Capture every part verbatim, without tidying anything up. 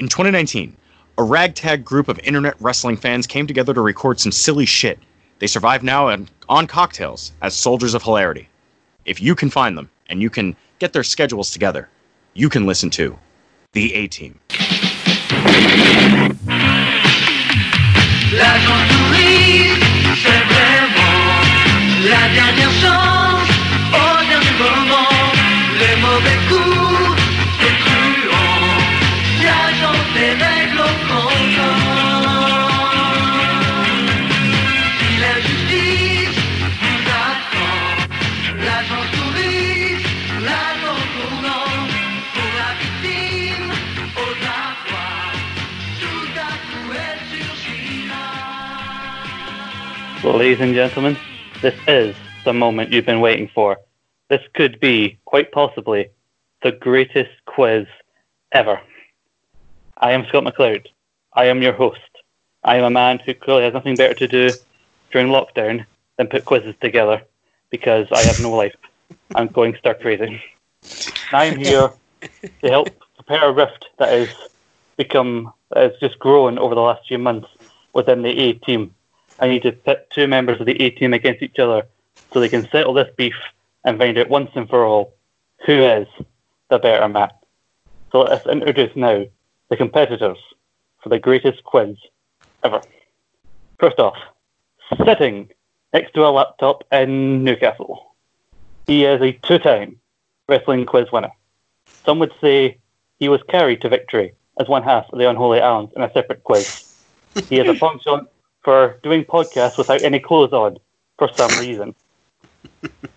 In twenty nineteen, a ragtag group of internet wrestling fans came together to record some silly shit. They survive now on, on cocktails as soldiers of hilarity. If you can find them and you can get their schedules together, you can listen to The A-Team. La gentouille, c'est vraiment la dernière chance au dernier moment. Les mauvais coups, les truands, la chance des règles au comptant. Si la justice vous attend, la gentouille, la retournant, pour la victime, au devoir, tout à coup elle surgira. Well, ladies and gentlemen, this is the moment you've been waiting for. This could be, quite possibly, the greatest quiz ever. I am Scott McLeod. I am your host. I am a man who clearly has nothing better to do during lockdown than put quizzes together, because I have no life. I'm going stark crazy. I am here to help prepare a rift that has become, that has just grown over the last few months within the A-Team. I need to pit two members of the A-Team against each other so they can settle this beef and find out once and for all who is the better man. So let us introduce now the competitors for the greatest quiz ever. First off, sitting next to a laptop in Newcastle, he is a two-time wrestling quiz winner. Some would say he was carried to victory as one half of the Unholy Islands in a separate quiz. He is a penchant for doing podcasts without any clothes on for some reason.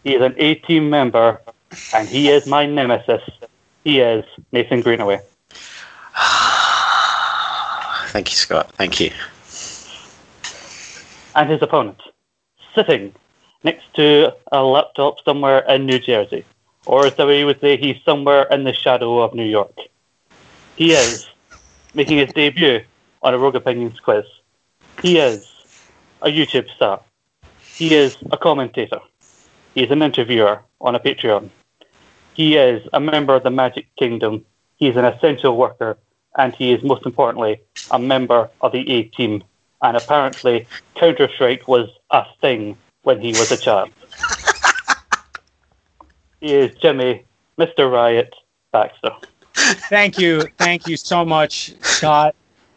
He is an A-Team member, and he is my nemesis. He is Nathan Greenaway. Thank you, Scott. Thank you. And his opponent, sitting next to a laptop somewhere in New Jersey, or as we would say, he's somewhere in the shadow of New York. He is making his debut on a Rogue Opinions quiz. He is a YouTube star. He is a commentator. He is an interviewer on a Patreon. He is a member of the Magic Kingdom. He is an essential worker. And he is, most importantly, a member of the A-Team. And apparently, Counter-Strike was a thing when he was a child. He is Jimmy, Mister Riot Baxter. Thank you. Thank you so much, Scott.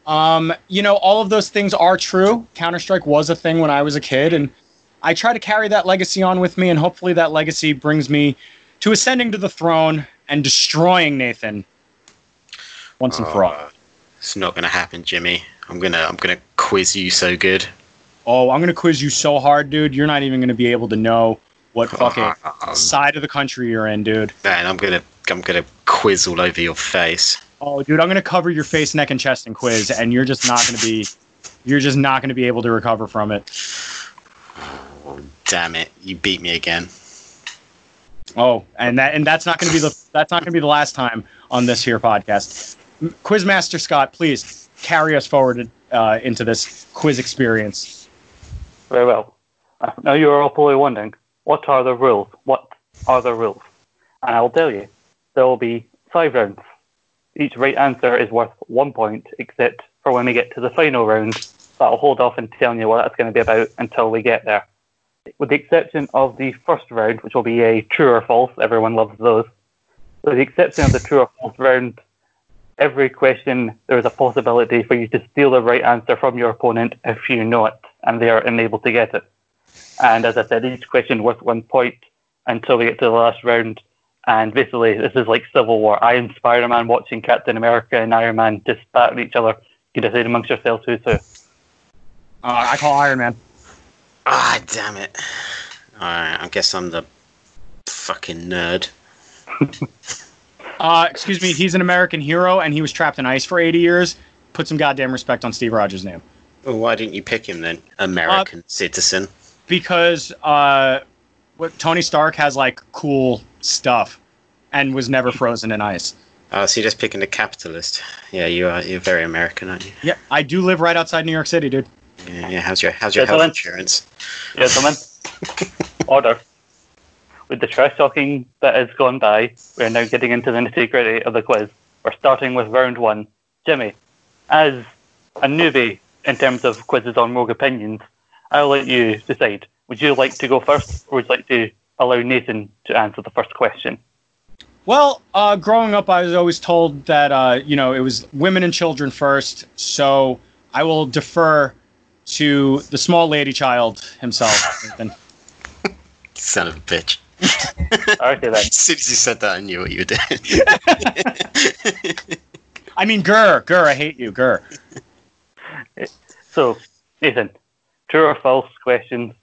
Um, you know, all of those things are true. Counter-Strike was a thing when I was a kid, and I try to carry that legacy on with me, and hopefully that legacy brings me to ascending to the throne and destroying Nathan once oh, and for all. It's not going to happen, Jimmy. I'm gonna, I'm gonna quiz you so good. Oh, I'm gonna quiz you so hard, dude. You're not even gonna be able to know what fucking um, side of the country you're in, dude. Man, I'm gonna, I'm gonna quiz all over your face. Oh, dude, I'm gonna cover your face, neck, and chest in quiz, and you're just not gonna be, you're just not gonna be able to recover from it. Damn it! You beat me again. Oh, and that and that's not going to be the that's not going to be the last time on this here podcast. Quizmaster Scott, please carry us forward uh, into this quiz experience. Very well. Now you are all probably wondering, what are the rules? What are the rules? And I will tell you, there will be five rounds. Each right answer is worth one point, except for when we get to the final round. But I'll hold off and telling you what that's going to be about until we get there. With the exception of the first round, which will be a true or false, everyone loves those. With the exception of the true or false round, every question, there is a possibility for you to steal the right answer from your opponent if you know it, and they are unable to get it. And as I said, each question worth one point until we get to the last round. And basically, this is like Civil War. I am Spider-Man watching Captain America and Iron Man just battling each other. You can decide amongst yourselves who's who. Uh, I call Iron Man. Ah, oh, damn it. Alright, I guess I'm the fucking nerd. uh, excuse me, he's an American hero, and he was trapped in ice for eighty years. Put some goddamn respect on Steve Rogers' name. Well, why didn't you pick him, then? American uh, citizen. Because uh, what, Tony Stark has, like, cool stuff, and was never frozen in ice. Oh, so you're just picking a capitalist. Yeah, you are, you're very American, aren't you? Yeah, I do live right outside New York City, dude. Yeah, yeah, how's your how's your Gentlemen. Health insurance? Gentlemen, order. With the trash talking that has gone by, we are now getting into the nitty gritty of the quiz. We're starting with round one, Jimmy, as a newbie in terms of quizzes on Rogue Opinions, I'll let you decide. Would you like to go first, or would you like to allow Nathan to answer the first question? Well, uh, growing up, I was always told that, uh, you know, it was women and children first, so I will defer to the small lady child himself. Son of a bitch. Okay, then. As soon as you said that, I knew what you did. I mean, grr, grr, I hate you, grr. So, Nathan, true or false questions.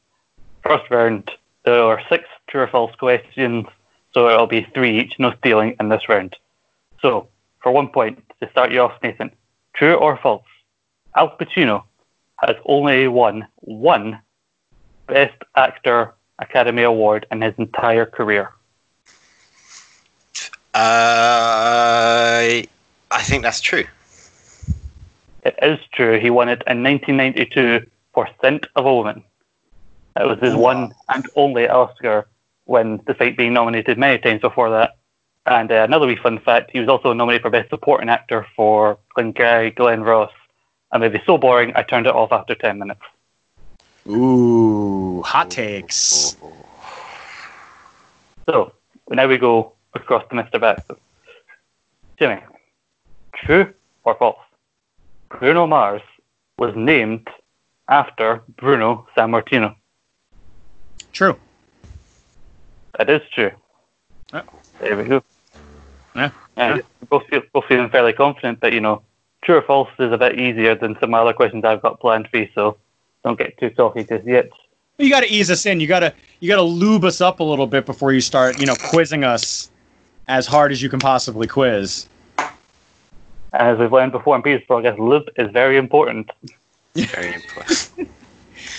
First round, there are six true or false questions, so it'll be three each, no stealing in this round. So, for one point, to start you off, Nathan, true or false, Al Pacino has only won one Best Actor Academy Award in his entire career? Uh, I think that's true. It is true. He won it in nineteen ninety-two for Scent of a Woman. That was his one and only Oscar, when despite being nominated many times before that. And uh, another wee fun fact, he was also nominated for Best Supporting Actor for Glengarry Glen Ross. And they'd be so boring, I turned it off after ten minutes. Ooh, hot takes. So, now we go across to Mister Baxter. Jimmy, true or false? Bruno Mars was named after Bruno Sammartino. True. That is true. Oh. There we go. Yeah. Yeah. We're both, feel, both feeling fairly confident that, you know, true or false is a bit easier than some other questions I've got planned for you, so don't get too talky just yet. You got to ease us in. You got to you got to lube us up a little bit before you start, you know, quizzing us as hard as you can possibly quiz. As we've learned before in Petersburg, I guess lube is very important. Very important.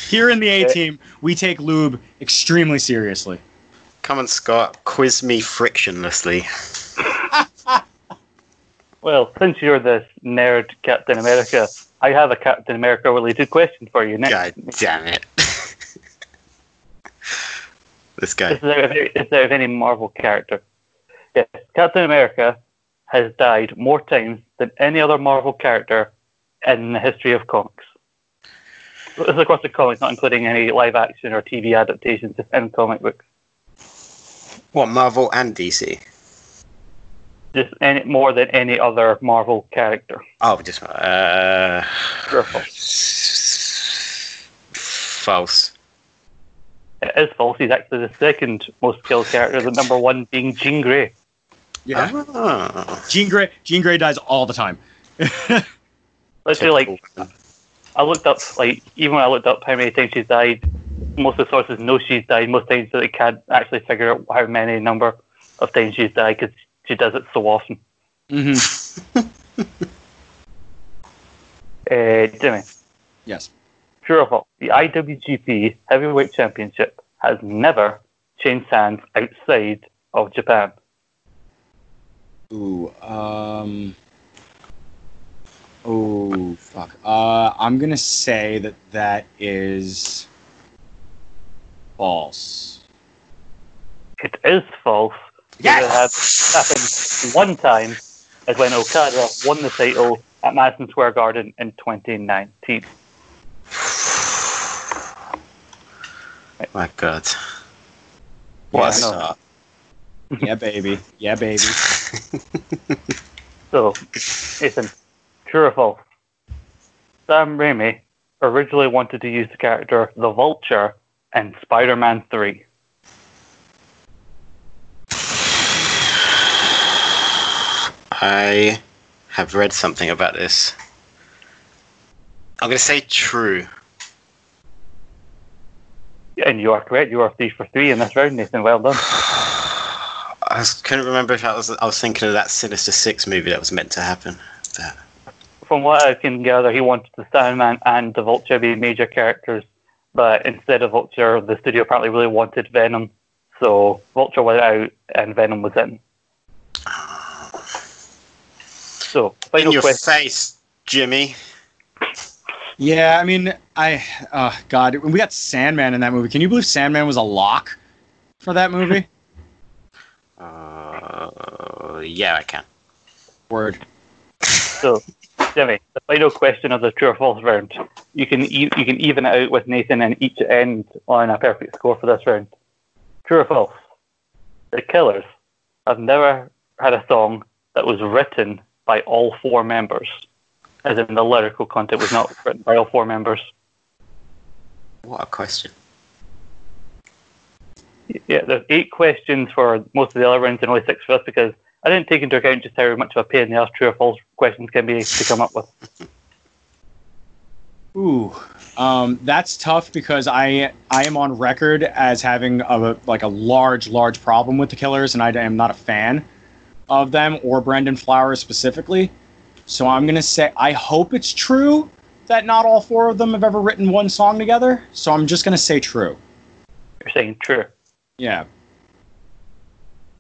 Here in the A-Team, we take lube extremely seriously. Come on, Scott. Quiz me frictionlessly. Well, since you're this nerd Captain America, I have a Captain America-related question for you next. God damn it. This guy. Is there, is there any Marvel character? Yes, Captain America has died more times than any other Marvel character in the history of comics. This is across the comics, not including any live action or T V adaptations, just in comic books. What, Marvel and D C? Just any, more than any other Marvel character. Oh, just... Uh, true or false? False. It is false. He's actually the second most killed character, the number one being Jean Grey. Yeah. Oh. Jean Grey Jean Grey dies all the time. Literally, like... I looked up, like, even when I looked up how many times she's died, most of the sources know she's died most times, so they can't actually figure out how many number of times she's died, because she does it so often. Mm-hmm. uh, Jimmy. Yes. True or false? The I W G P Heavyweight Championship has never changed hands outside of Japan. Ooh, um... Oh, fuck. Uh, I'm going to say that that is false. It is false. Yes! It happened one time, as when Okada won the title at Madison Square Garden in twenty nineteen. My God. What yeah, a Yeah, baby. Yeah, baby. So, Ethan. True or false? Sam Raimi originally wanted to use the character The Vulture in Spider-Man three. I have read something about this. I'm going to say true. And you are correct. You are three for three in this round, Nathan. Well done. I couldn't remember if I was, I was thinking of that Sinister Six movie that was meant to happen. That. From what I can gather, he wanted the Sandman and the Vulture to be major characters, but instead of Vulture, the studio apparently really wanted Venom, so Vulture went out and Venom was in. So, final in your question. Face, Jimmy. Yeah, I mean, I, uh, God, we got Sandman in that movie. Can you believe Sandman was a lock for that movie? uh, yeah, I can. Word. So. Jimmy, the final question of the true or false round. You can e- you can even it out with Nathan and each end on a perfect score for this round. True or false? The Killers have never had a song that was written by all four members, as in the lyrical content was not written by all four members. What a question. Yeah, there's eight questions for most of the other rounds and only six for us because I didn't take into account just how much of a pain the true or false questions can be to come up with. Ooh, um, that's tough because I I am on record as having a like a large large problem with the Killers, and I am not a fan of them or Brendan Flowers specifically. So I'm gonna say I hope it's true that not all four of them have ever written one song together. So I'm just gonna say true. You're saying true. Yeah.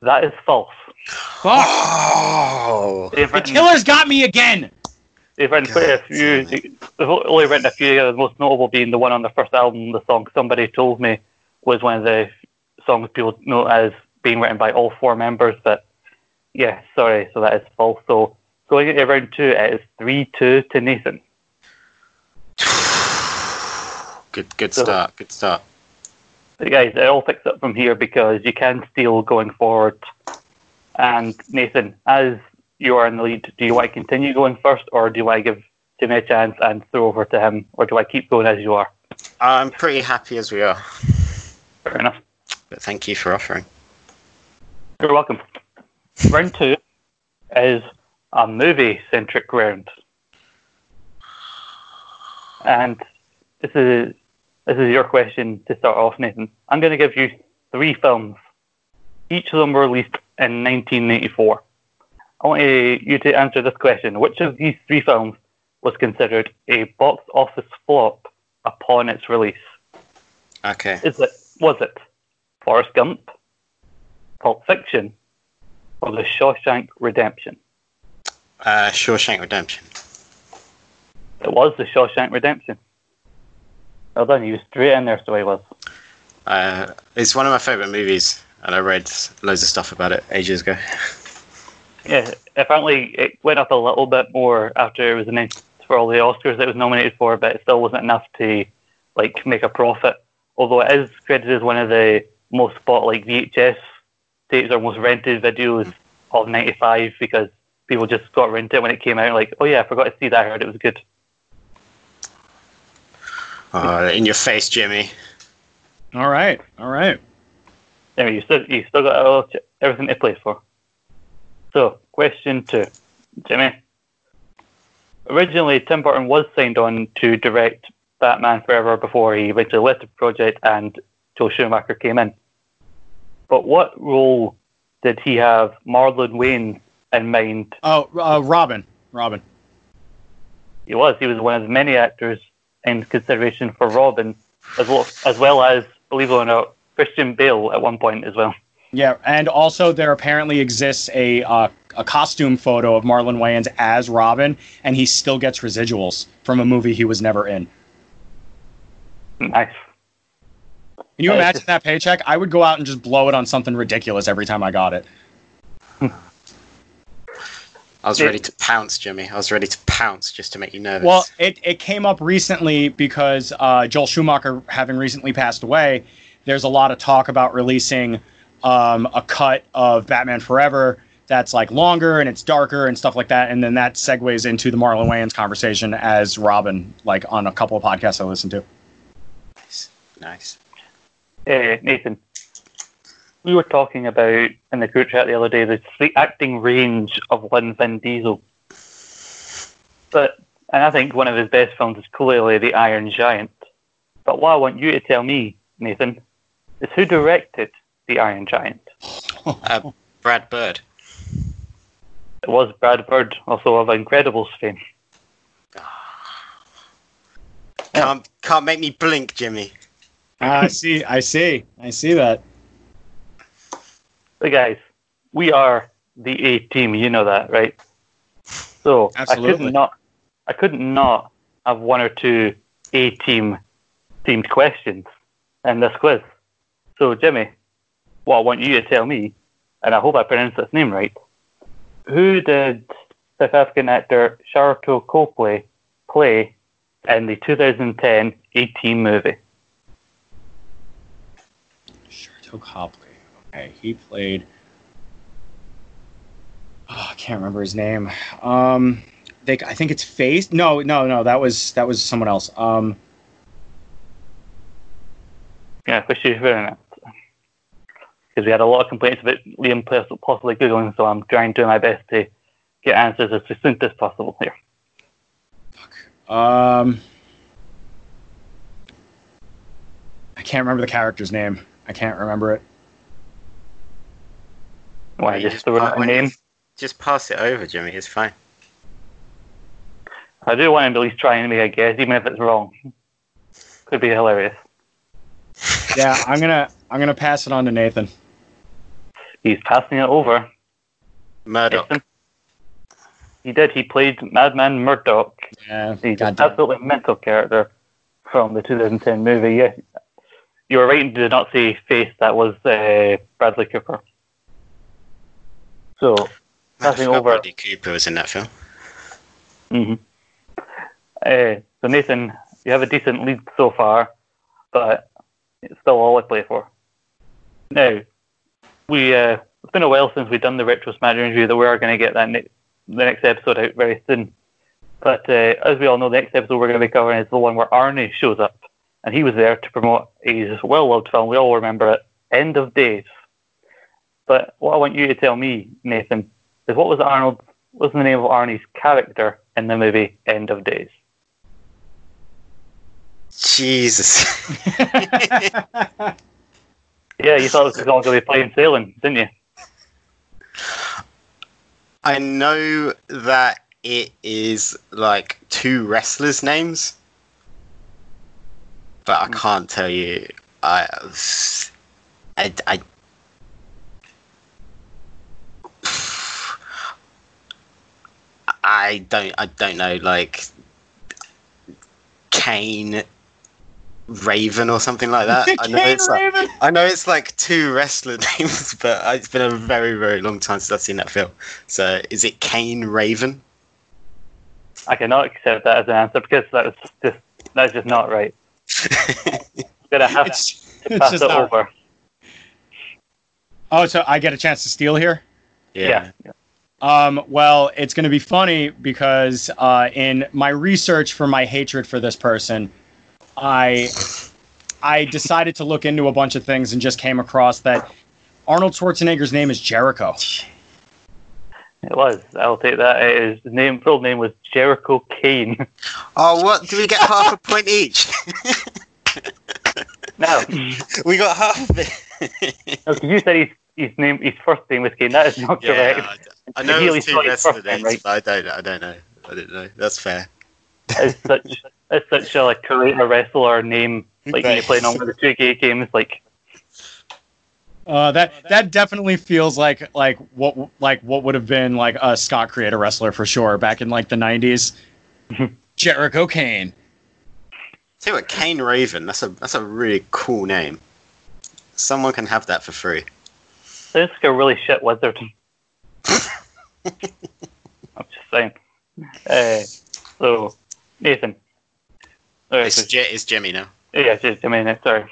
That is false. Fuck! Oh. The Killers got me again! They've written quite a few. They've only written a few together, the most notable being the one on the first album, the song Somebody Told Me, was one of the songs people know as being written by all four members, but yeah, sorry, so that is false. So going into round two, it is three two to Nathan. Good, good so, start, good start. But guys, it all picks up from here because you can steal going forward. And Nathan, as you are in the lead, do you want to continue going first, or do I give Jimmy a chance and throw over to him, or do I keep going as you are? I'm pretty happy as we are. Fair enough. But thank you for offering. You're welcome. Round two is a movie-centric round, and this is this is your question to start off, Nathan. I'm going to give you three films. Each of them were released in nineteen eighty-four. I want you to answer this question. Which of these three films was considered a box office flop upon its release? Okay. Is it, was it Forrest Gump, Pulp Fiction, or The Shawshank Redemption? Uh, Shawshank Redemption. It was The Shawshank Redemption. Well done, you were straight in there, so I was. Uh, it's one of my favourite movies, and I read loads of stuff about it ages ago. Yeah, apparently it went up a little bit more after it was announced for all the Oscars that it was nominated for, but it still wasn't enough to like make a profit. Although it is credited as one of the most bought, like V H S tapes or most rented videos of ninety-five because people just got rented it when it came out. Like, oh yeah, I forgot to see that. I heard it was good. Oh, in your face, Jimmy. All right, all right. Anyway, you still you still got everything to play for. So, question two, Jimmy. Originally, Tim Burton was signed on to direct Batman Forever before he eventually left the project and Joel Schumacher came in. But what role did he have Marlon Wayans in mind? Oh, uh, Robin. Robin. He was. He was one of the many actors in consideration for Robin, as well as, well as believe it or not, Christian Bale at one point as well. Yeah, and also there apparently exists a uh, a costume photo of Marlon Wayans as Robin, and he still gets residuals from a movie he was never in. Nice. Can you that imagine just... that paycheck? I would go out and just blow it on something ridiculous every time I got it. I was it... ready to pounce, Jimmy. I was ready to pounce just to make you nervous. Well, it, it came up recently because uh, Joel Schumacher, having recently passed away, there's a lot of talk about releasing... Um, a cut of Batman Forever that's like longer and it's darker and stuff like that, and then that segues into the Marlon Wayans conversation as Robin, like on a couple of podcasts I listen to. Nice, nice. Hey, Nathan, we were talking about in the group chat the other day the acting range of one Vin Diesel, but and I think one of his best films is clearly The Iron Giant. But what I want you to tell me, Nathan, is who directed The Iron Giant? Uh, Brad Bird. It was Brad Bird, also of Incredibles fame. Can't, can't make me blink, Jimmy. I see, I see, I see that. So guys, we are the A-Team, you know that, right? So absolutely. I couldn't not, I couldn't not have one or two A-Team themed questions in this quiz. So Jimmy, what I want you to tell me, and I hope I pronounced this name right, who did South African actor Sharlto Copley play in the two thousand ten A-Team movie? Sharlto Copley. Okay, he played... Oh, I can't remember his name. Um, they, I think it's Face. No, no, no. That was that was someone else. Um, yeah, which is very nice. Because we had a lot of complaints about Liam possibly Googling, so I'm trying to do my best to get answers as succinct as possible here. Fuck. Um, I can't remember the character's name. I can't remember it. Why, just, just the wrong name? Just, just pass it over, Jimmy. It's fine. I do want him to at least try and make a guess, even if it's wrong. Could be hilarious. Yeah, I'm gonna... I'm going to pass it on to Nathan. He's passing it over. Murdoch. Nathan. He did. He played Madman Murdoch. Yeah, he's an absolutely mental character from the two thousand ten movie. Yeah, you were right and did not say Face. That was uh, Bradley Cooper. So, passing over. Bradley Cooper was in that film. Mm-hmm. Uh, so, Nathan, you have a decent lead so far, but it's still all I play for. Now, we, uh, it's been a while since we've done the retro SmackDown review, that we are going to get that ne- the next episode out very soon. But uh, as we all know, the next episode we're going to be covering is the one where Arnie shows up. And he was there to promote his well-loved film, we all remember it, End of Days. But what I want you to tell me, Nathan, is what was Arnold? What was the name of Arnie's character in the movie End of Days? Jesus. Yeah, you thought this was all going to be plain sailing, didn't you? I know that it is like two wrestlers' names, but I can't tell you. I, I, I, I don't, I don't know. Like Kane Raven or something like that. I know it's like, I know it's like two wrestler names, but it's been a very, very long time since I've seen that film. So is it Kane Raven? I cannot accept that as an answer because that's just that's just not right. Gonna have it's, to pass it over. Right. Oh, so I get a chance to steal here? Yeah. yeah. Um, well, it's going to be funny because uh, in my research for my hatred for this person, I I decided to look into a bunch of things and just came across that Arnold Schwarzenegger's name is Jericho. It was. I'll take that. His name, full name was Jericho Kane. Oh, what? Do we get half a point each? No. We got half of it. No, you said he's His name, his first name was Kane. That is not yeah, correct. I, I know it was two wrestler names, right? But I don't, I don't know. I don't know. That's fair. It's such, it's such a like career wrestler name, like when you're playing on with the two gay games, like. Uh, that that definitely feels like like what like what would have been like a Scott creator wrestler for sure back in like the nineties. Jericho Kane. Tell you what, Kane Raven. That's a that's a really cool name. Someone can have that for free. Sounds like a really shit wizard. I'm just saying. Uh, so, Nathan. Sorry, it's, so, Je- it's Jimmy now. Yeah, it's Jimmy now, sorry.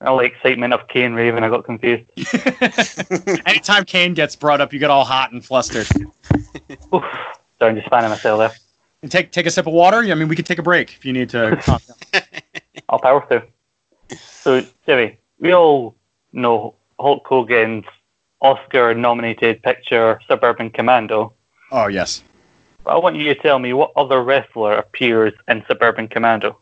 All the excitement of Kane Raven, I got confused. Anytime Kane gets brought up, you get all hot and flustered. Oof, sorry, I'm just fanning myself there. And take, take a sip of water? I mean, we could take a break if you need to calm down. I'll power through. So, Jimmy, we all know Hulk Hogan's Oscar-nominated picture, Suburban Commando. Oh, yes. I want you to tell me what other wrestler appears in Suburban Commando.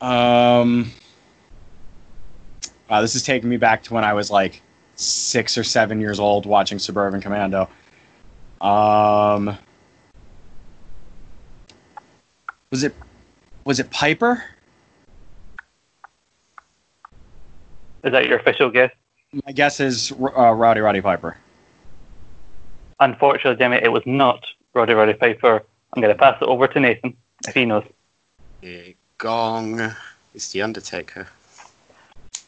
Um, wow, this is taking me back to when I was like six or seven years old watching Suburban Commando. Um, was it was it Piper? Is that your official guess? My guess is uh, Rowdy Roddy Piper. Unfortunately, Jimmy, it was not Rowdy Roddy Piper. I'm going to pass it over to Nathan, if he knows. Yeah, gong. It's The Undertaker.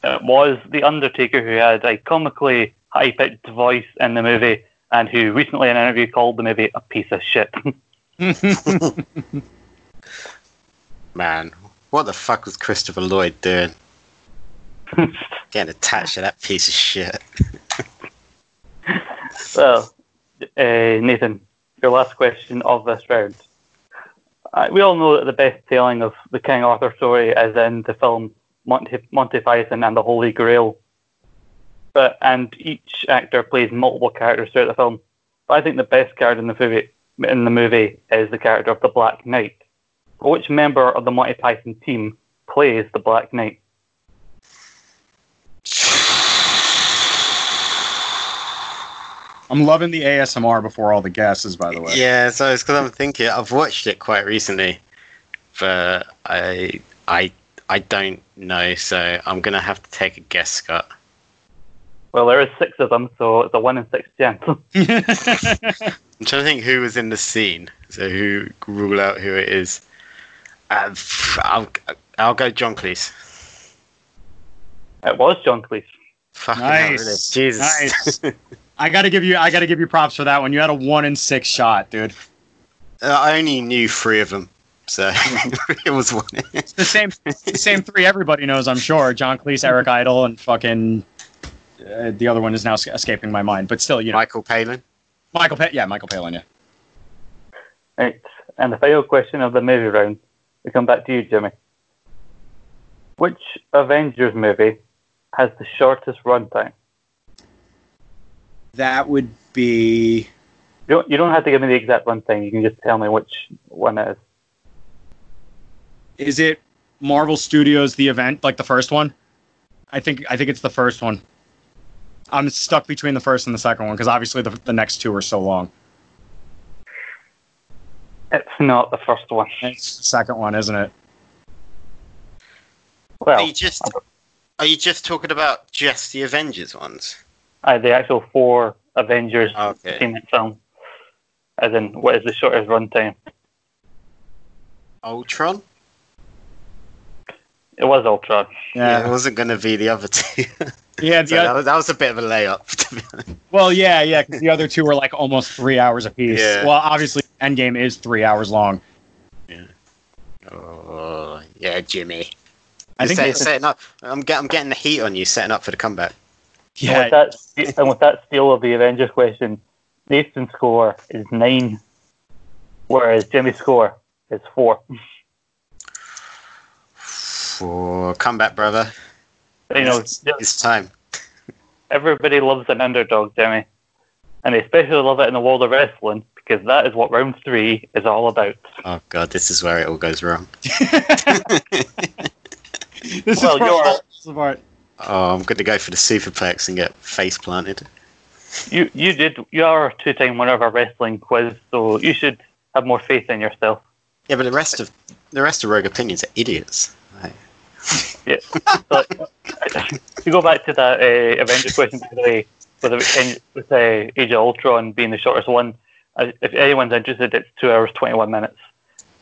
It was The Undertaker who had a comically high-pitched voice in the movie and who recently in an interview called the movie a piece of shit. Man, what the fuck was Christopher Lloyd doing? Getting attached to that piece of shit. Well, uh, Nathan, your last question of this round. Uh, we all know that the best telling of the King Arthur story is in the film Monty, Monty Python and the Holy Grail. But and each actor plays multiple characters throughout the film. But I think the best character in the movie in the movie is the character of the Black Knight. But which member of the Monty Python team plays the Black Knight? I'm loving the A S M R before all the guesses, by the way. Yeah, so it's because I'm thinking I've watched it quite recently, but I I I don't know, so I'm gonna have to take a guess, Scott. Well, there is six of them, so it's a one in six chance. I'm trying to think who was in the scene, so who rule out who it is. Uh, I'll I'll go John Cleese. It was John Cleese. Fucking nice, really. Jesus. Nice. I gotta give you, I gotta give you props for that one. You had a one in six shot, dude. Uh, I only knew three of them, so it was one. It's the same, it's the same three everybody knows, I'm sure. John Cleese, Eric Idle, and fucking uh, the other one is now escaping my mind. But still, you know, Michael Palin. Michael, pa- yeah, Michael Palin, yeah. Right, and the final question of the movie round. We come back to you, Jimmy. Which Avengers movie has the shortest runtime? That would be... You don't, you don't have to give me the exact one thing. You can just tell me which one it is. Is it Marvel Studios' The Event, like the first one? I think I think it's the first one. I'm stuck between the first and the second one, because obviously the, the next two are so long. It's not the first one. It's the second one, isn't it? Well, are you just, are you just talking about just the Avengers ones? Uh, the actual four Avengers okay. team film. As in, what is the shortest runtime? Ultron? It was Ultron. Yeah, yeah it wasn't going to be the other two. Yeah, the so other... that, was, that was a bit of a layup. To be honest. Well, yeah, yeah, because the other two were like almost three hours apiece. Yeah. Well, obviously, Endgame is three hours long. Yeah. Oh, yeah, Jimmy. I You're think setting up. I'm, get, I'm getting the heat on you, setting up for the comeback. Yeah. And with that, and with that steal of the Avengers question, Nathan's score is nine, whereas Jimmy's score is four. Four. Come back, brother. You know, it's, it's time. Everybody loves an underdog, Jimmy. And they especially love it in the world of wrestling, because that is what round three is all about. Oh, God, this is where it all goes wrong. This well, is your part. Oh, I'm going to go for the superplex and get face planted. You you did. You are a two-time winner of a wrestling quiz, so you should have more faith in yourself. Yeah, but the rest of the rest of Rogue Opinions are idiots. Right? Yeah. So, you go back to that uh, Avengers question today with, with, with uh, Age of Ultron being the shortest one. Uh, if anyone's interested, it's two hours twenty-one minutes.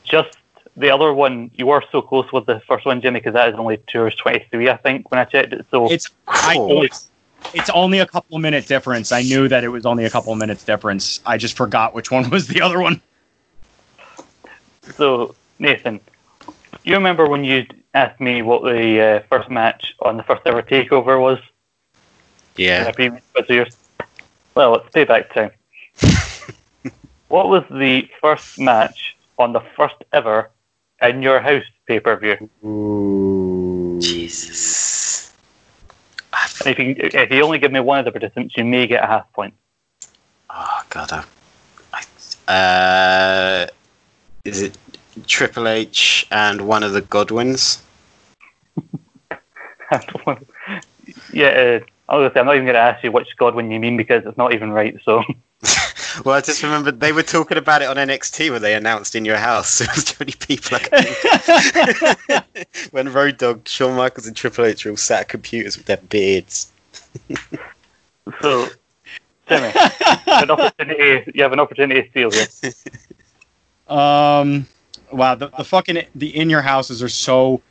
Just. The other one, you were so close with the first one, Jimmy, because that is only two hours twenty-three, I think, when I checked it. So it's I, it's, it's only a couple of minute difference. I knew that it was only a couple of minutes difference. I just forgot which one was the other one. So Nathan, you remember when you asked me what the uh, first match on the first ever Takeover was? Yeah. Well, it's payback time. What was the first match on the first ever? In Your House pay-per-view. Ooh. Jesus. And if, you, if you only give me one of the participants, you may get a half point. Oh, God. I, I, uh, is it Triple H and one of the Godwins? I don't want to, yeah, uh, I'm not even going to ask you which Godwin you mean, because it's not even right, so... Well, I just remembered they were talking about it on N X T when they announced In Your House. It was too many people. I think. When Road Dogg, Shawn Michaels, and Triple H were all sat at computers with their beards. So, Jimmy, an opportunity, you have an opportunity to steal here. Um, wow, the, the fucking the In Your Houses are so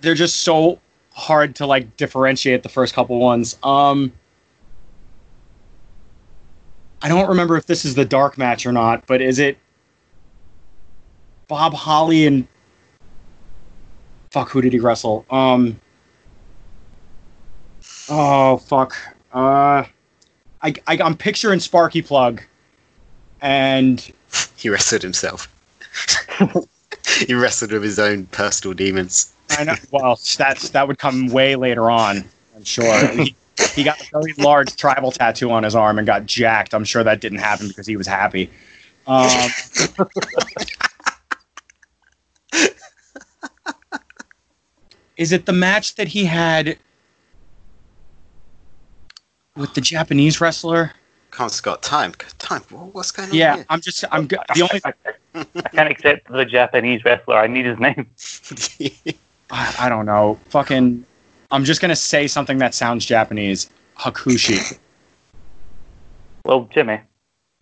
they're just so hard to like differentiate the first couple ones. Um. I don't remember if this is the dark match or not, but is it Bob Holly and fuck, who did he wrestle? Um, oh fuck, uh, I, I I'm picturing Sparky Plug, and he wrestled himself. He wrestled with his own personal demons. I know. Well, that's that would come way later on, I'm sure. He, he got a very large tribal tattoo on his arm and got jacked. I'm sure that didn't happen because he was happy. Um, is it the match that he had with the Japanese wrestler? Can't Scott time time. What's going on? Yeah, here? I'm just I'm the only. I can't accept the Japanese wrestler. I need his name. I, I don't know. Fucking. I'm just going to say something that sounds Japanese. Hakushi. Well, Jimmy,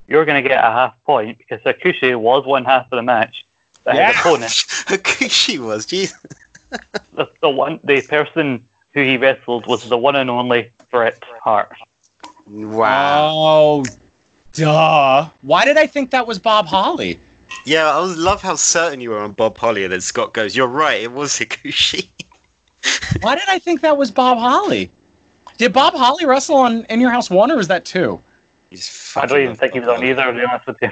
you're going to get a half point because Hakushi was one half of the match. That yeah. His opponent. Hakushi was, Jesus. The, the, one, the person who he wrestled was the one and only Bret Hart. Wow. Oh, duh. Why did I think that was Bob Holly? Yeah, I love how certain you were on Bob Holly, and then Scott goes, "You're right, it was Hakushi." Why did I think that was Bob Holly? Did Bob Holly wrestle on In Your House one, or was that two? He's I don't even think Bob he was on Holly. Either, to be honest with you.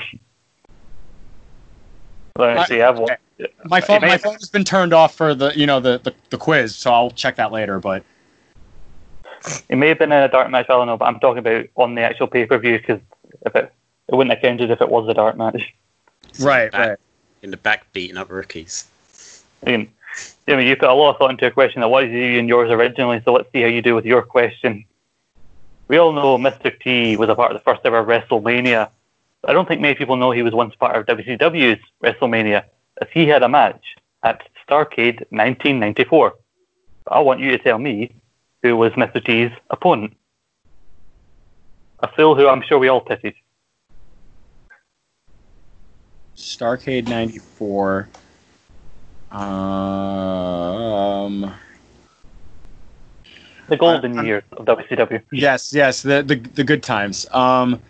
I, see, I've okay. My phone, my phone has been turned off for the, you know, the, the, the quiz, so I'll check that later. But it may have been in a dark match, I don't know, but I'm talking about on the actual pay-per-view, because if it, it wouldn't have counted if it was a dark match. So right, in back, right. In the back, beating up rookies. I mean, Jimmy, you put a lot of thought into a question that was you and yours originally, so let's see how you do with your question. We all know Mister T was a part of the first ever WrestleMania. I don't think many people know he was once part of W C W's WrestleMania, as he had a match at Starrcade nineteen ninety-four. I want you to tell me who was Mister T's opponent. A fool who I'm sure we all pitied. Starrcade ninety-four. Um, the golden uh, years of W C W. Yes, yes, the the, the good times. Um,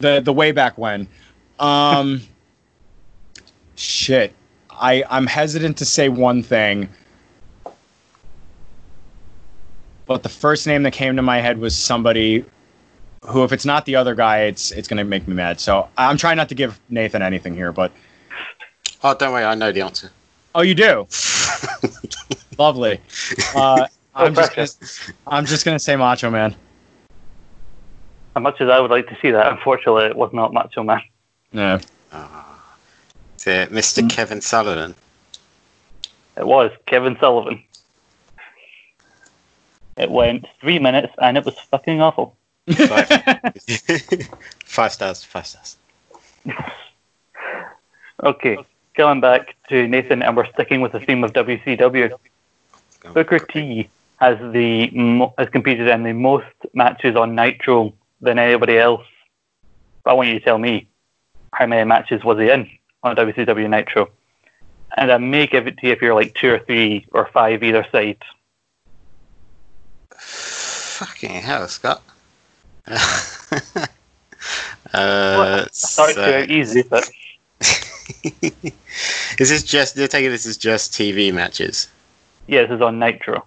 the the way back when. Um, shit, I I'm hesitant to say one thing, but the first name that came to my head was somebody who, if it's not the other guy, it's it's going to make me mad. So I'm trying not to give Nathan anything here, but... Oh, don't worry. I know the answer. Oh, you do? Lovely. Uh, I'm, just gonna, I'm just going to say Macho Man. As much as I would like to see that, unfortunately, it was not Macho Man. No. Oh. Is it Mister Mm-hmm. Kevin Sullivan? It was Kevin Sullivan. It went three minutes, and it was fucking awful. Five. five stars, five stars. Okay, going back to Nathan, and we're sticking with the theme of W C W. Booker T has the mo- has competed in the most matches on Nitro than anybody else. But I want you to tell me, how many matches was he in on W C W Nitro? And I may give it to you if you're like two or three or five either side. Fucking hell, Scott. uh, well, I thought so. It was easy, but is this just? They're taking this is just T V matches. Yeah, this is on Nitro.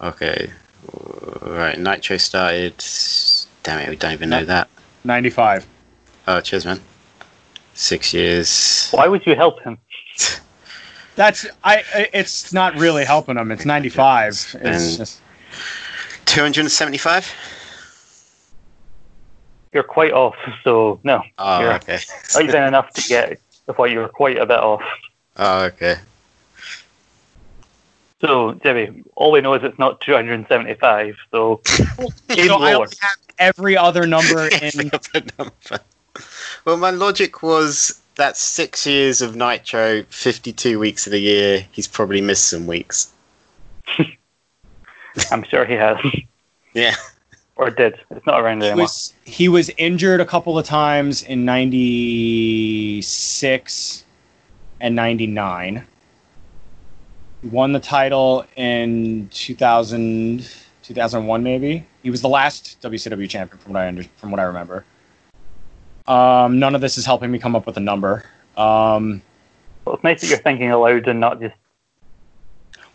Okay, all right. Nitro started. Damn it, we don't even know that. ninety-five. Oh, cheers, man. Six years. Why would you help him? That's I. It's not really helping him. It's ninety-five. It's just two hundred seventy-five. You're quite off, so no. Oh, you're okay. Not even enough to get before you were quite a bit off. Oh, okay. So, Jimmy, all we know is it's not two hundred seventy-five, so... so I have every other number in... Every other number. Well, my logic was that six years of Nitro, fifty-two weeks of the year, he's probably missed some weeks. I'm sure he has. Yeah. Or did. It's not around anymore. He was, he was injured a couple of times in ninety-six and ninety-nine. He won the title in two thousand, two thousand one maybe. He was the last W C W champion from what I under, from what I remember. Um, none of this is helping me come up with a number. Um, well, it's nice that you're thinking aloud and not just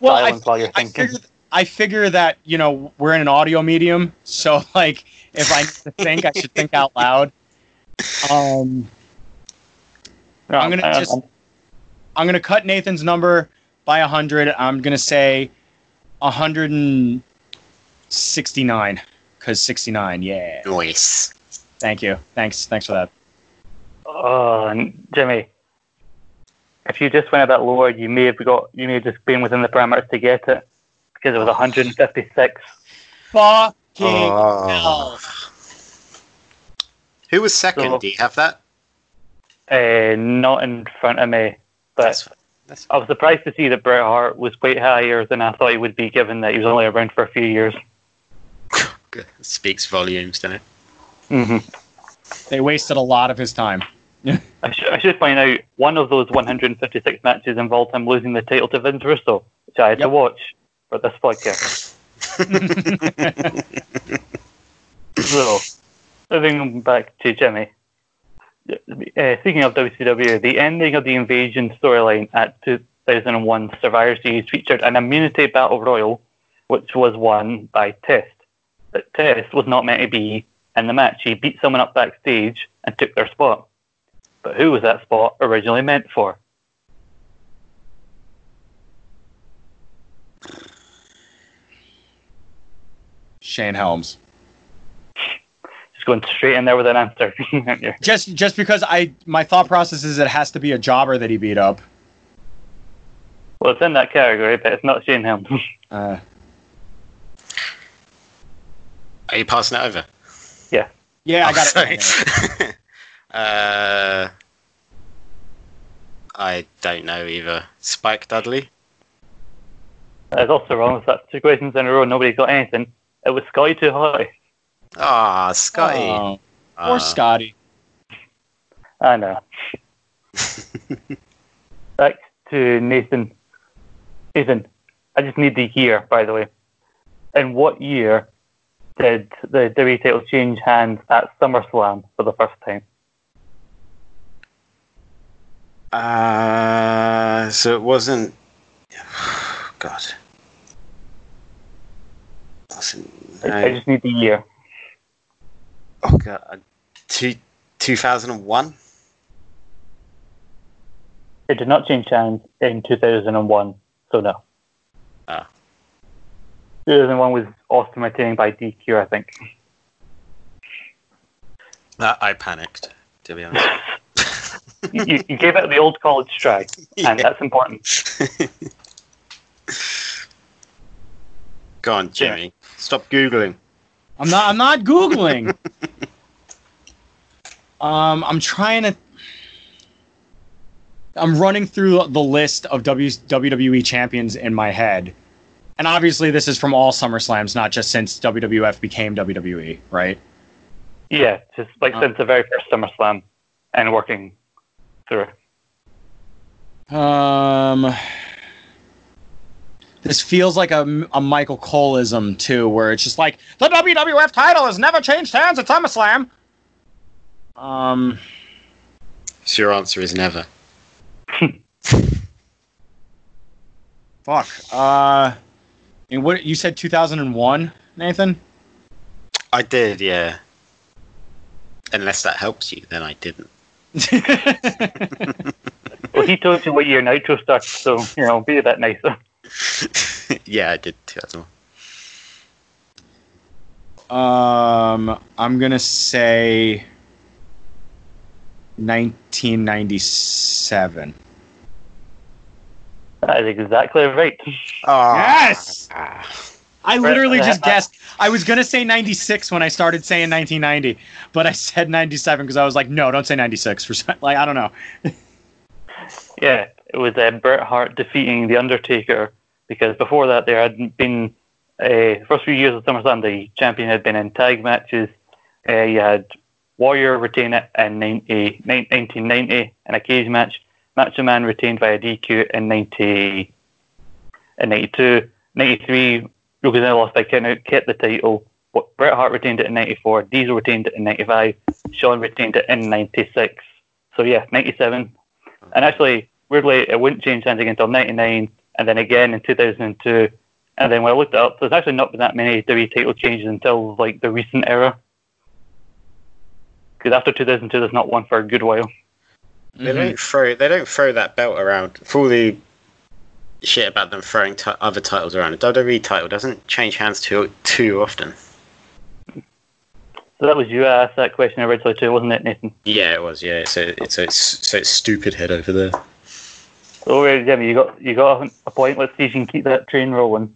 well, silence I, while you're thinking. I figure, I figure that, you know, we're in an audio medium, so, like, if I need to think, I should think out loud. Um, no, I'm going to just... I'm going to cut Nathan's number by one hundred. I'm going to say one hundred sixty-nine, because sixty-nine, yeah. Nice. Thank you. Thanks Thanks for that. Oh, and Jimmy, if you just went a bit lower, you may have got, you may have just been within the parameters to get it, because it was one hundred fifty-six. Fucking oh. hell. Who was second? So, do you have that? Uh, not in front of me. But that's, that's I was surprised to see that Bret Hart was way higher than I thought he would be, given that he was only around for a few years. It speaks volumes, doesn't it? Mm-hmm. They wasted a lot of his time. I, should, I should point out, one of those one hundred fifty-six matches involved him losing the title to Vince Russo, which I had yep. to watch for this podcast. So, moving back to Jimmy. Uh, speaking of W C W, the ending of the Invasion storyline at two thousand one Survivor Series featured an immunity battle royal, which was won by Test. But Test was not meant to be in the match. He beat someone up backstage and took their spot. But who was that spot originally meant for? Shane Helms. Going straight in there with an answer. just just because I my thought process is it has to be a jobber that he beat up. Well, it's in that category, but it's not Shane Helms. Uh, Are you passing it over? Yeah. Yeah, I got oh, it. Sorry. uh, I don't know either. Spike Dudley? That's also wrong. That's two questions in a row. Nobody got anything. It was Sky Too High. Ah, oh, Scotty. Oh, uh, or Scotty. I know. Back to Nathan. Nathan, I just need the year, by the way. In what year did the W W E title change hands at SummerSlam for the first time? Uh, so it wasn't... God. It wasn't... No. I just need the year. Oh God, two thousand one? It did not change hands in two thousand one, so no. Ah. two thousand one was Austin retaining by D Q, I think. Uh, I panicked, to be honest. you, you gave it the old college try, yeah. And that's important. Go on, Jimmy. Yeah. Stop Googling. I'm not. I'm not Googling. um, I'm trying to. I'm running through the list of w, W W E champions in my head, and obviously this is from all SummerSlams, not just since W W F became W W E, right? Yeah, just like uh, since the very first SummerSlam, and working through. Um. This feels like a, a Michael Cole-ism, too, where it's just like, the W W F title has never changed hands at SummerSlam. Um, so your answer is never. Fuck. Uh, and what you said two thousand one, Nathan? I did, yeah. Unless that helps you, then I didn't. Well, he told you what year Nitro starts, so, you know, be a bit nicer. Yeah, I did two thousand one. Um, I'm gonna say nineteen ninety-seven. That is exactly right. Oh. Yes, I literally just guessed. I was gonna say ninety-six when I started saying nineteen ninety, but I said ninety-seven because I was like, no, don't say ninety-six. For like, I don't know. Yeah. It was uh, Bret Hart defeating The Undertaker, because before that there had been, uh, first few years of SummerSlam, the champion had been in tag matches. Uh, you had Warrior retain it in nineteen ninety in a cage match. Macho Man retained via D Q in ninety, in ninety-two. ninety-three, Yokozuna lost by countout, kept the title. What, Bret Hart retained it in ninety-four, Diesel retained it in ninety-five, Shawn retained it in ninety-six. So yeah, ninety-seven. And actually, weirdly, it wouldn't change hands again until ninety-nine, and then again in two thousand two. And then when I looked it up, there's actually not been that many W W E title changes until like the recent era. Because after two thousand two, there's not one for a good while. They mm-hmm. don't throw they don't throw that belt around. For all the shit about them throwing t- other titles around, the W W E title doesn't change hands too too often. So that was you I asked that question originally too, wasn't it, Nathan? Yeah, it was. Yeah, so it's a so it's stupid head over there. So Jimmy, you got you got a point. Let's see if you can keep that train rolling.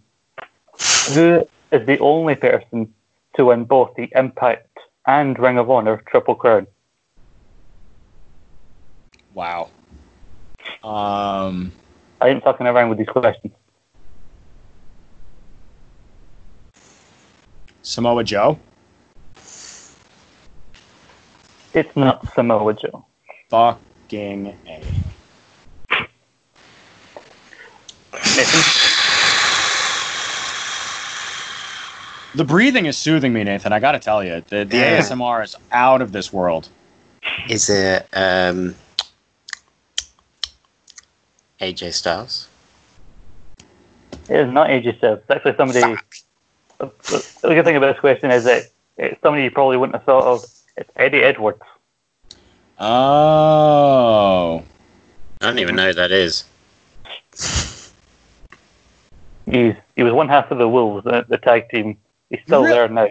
Who is the only person to win both the Impact and Ring of Honor Triple Crown? Wow. Um, I ain't fucking around with these questions. Samoa Joe? It's not Samoa Joe. Fucking A. Nathan? The breathing is soothing me, Nathan. I gotta tell you. The, the yeah. A S M R is out of this world. Is it, um... A J Styles? It is not A J Styles. It's actually somebody... Fuck. The good thing about this question is that it's somebody you probably wouldn't have thought of. It's Eddie Edwards. Oh. I don't even know who that is. He's, he was one half of the Wolves, the, the tag team. He's still really, there now.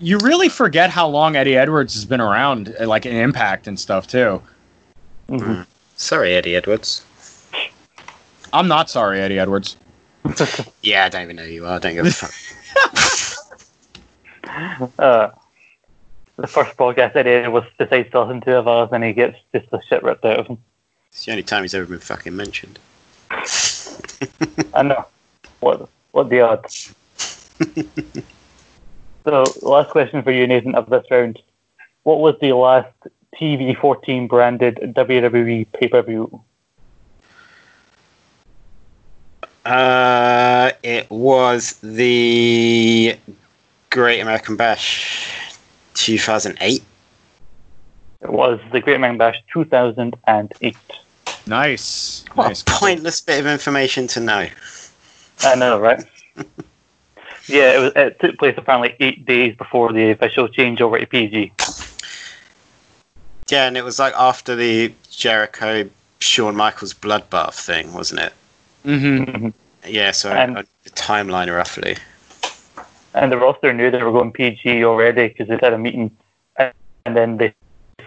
You really forget how long Eddie Edwards has been around, like in Impact and stuff, too. Mm-hmm. Sorry, Eddie Edwards. I'm not sorry, Eddie Edwards. Yeah, I don't even know who you are. Don't give a fuck. uh, the first podcast Eddie Edwards decides to listen to of ours, and he gets just the shit ripped out of him. It's the only time he's ever been fucking mentioned. I know. What, what the odds? So, last question for you, Nathan, of this round. What was the last T V fourteen branded W W E pay-per-view? Uh, it was the Great American Bash two thousand eight. It was the Great American Bash two thousand eight. Nice. What nice. A pointless bit of information to know. I know, right? Yeah, it, was, it took place apparently eight days before the official changeover to P G. Yeah, and it was like after the Jericho Shawn Michaels bloodbath thing, wasn't it? Mm-hmm. Yeah, so and, I, I, the timeline roughly. And the roster knew they were going P G already because they'd had a meeting, and then they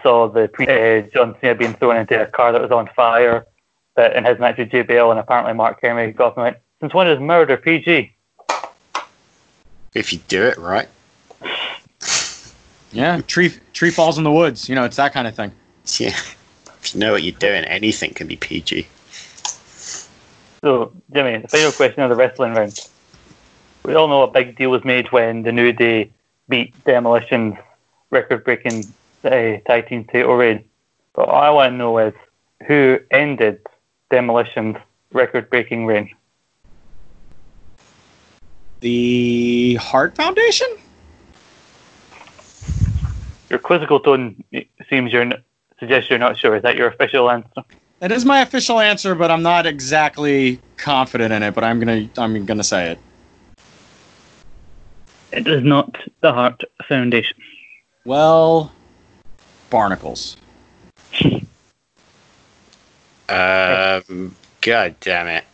saw the pre- uh, John Cena being thrown into a car that was on fire, that in his match with J B L, and apparently Mark Henry got up and went, "Since when is murder P G?" If you do it right. Yeah, tree tree falls in the woods. You know, it's that kind of thing. Yeah, if you know what you're doing, anything can be P G. So, Jimmy, the final question of the wrestling round. We all know a big deal was made when the New Day beat Demolition's record-breaking uh, tag team title reign. But all I want to know is, who ended Demolition's record-breaking reign? The Hart Foundation? Your quizzical tone seems you're n- suggests you're not sure. Is that your official answer? That is my official answer, but I'm not exactly confident in it. But I'm gonna, I'm gonna say it. It is not the Hart Foundation. Well, Barnacles. um, God damn it!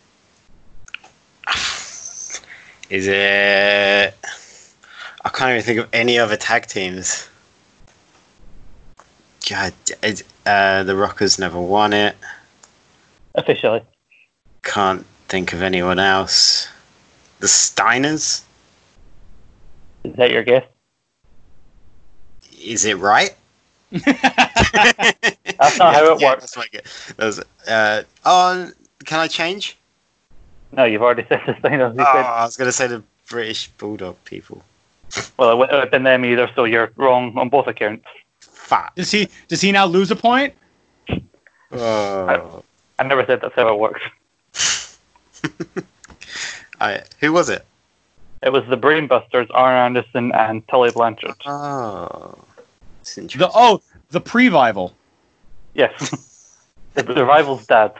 Is it? I can't even think of any other tag teams. God, it, uh, the Rockers never won it. Officially. Can't think of anyone else. The Steiners? Is that your guess? Is it right? That's not how it yeah, works. That's uh, oh, can I change? No, you've already said the Steiners. Oh, said... I was going to say the British Bulldog people. Well, it wouldn't have been them either, so you're wrong on both accounts. Fuck. Does he, does he now lose a point? Oh. I, I never said that's how it works. I, who was it? It was the Brainbusters, Arn Anderson and Tully Blanchard. Oh, that's interesting. The, oh, the pre-vival. Yes, the, the rival's dad.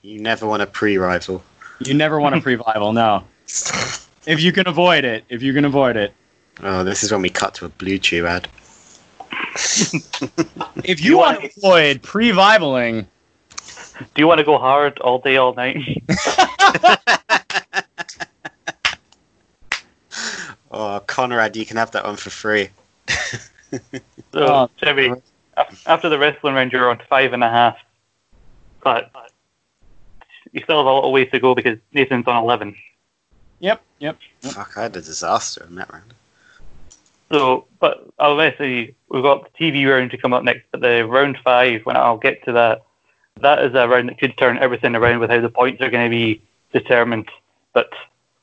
You never want a pre-rival. You never want a pre-vival, no. If you can avoid it, if you can avoid it. Oh, this is when we cut to a Blue Chew ad. If you, you want to avoid pre-vivaling, do you want to go hard all day, all night? Oh, Conrad, you can have that one for free. So, oh, Jimmy, after the wrestling round, you're on five and a half. But you still have a little ways to go because Nathan's on eleven. Yep, yep. yep. Fuck, I had a disaster in that round. So, but obviously, we've got the T V round to come up next, but the round five, when I'll get to that, that is a round that could turn everything around with how the points are going to be determined. But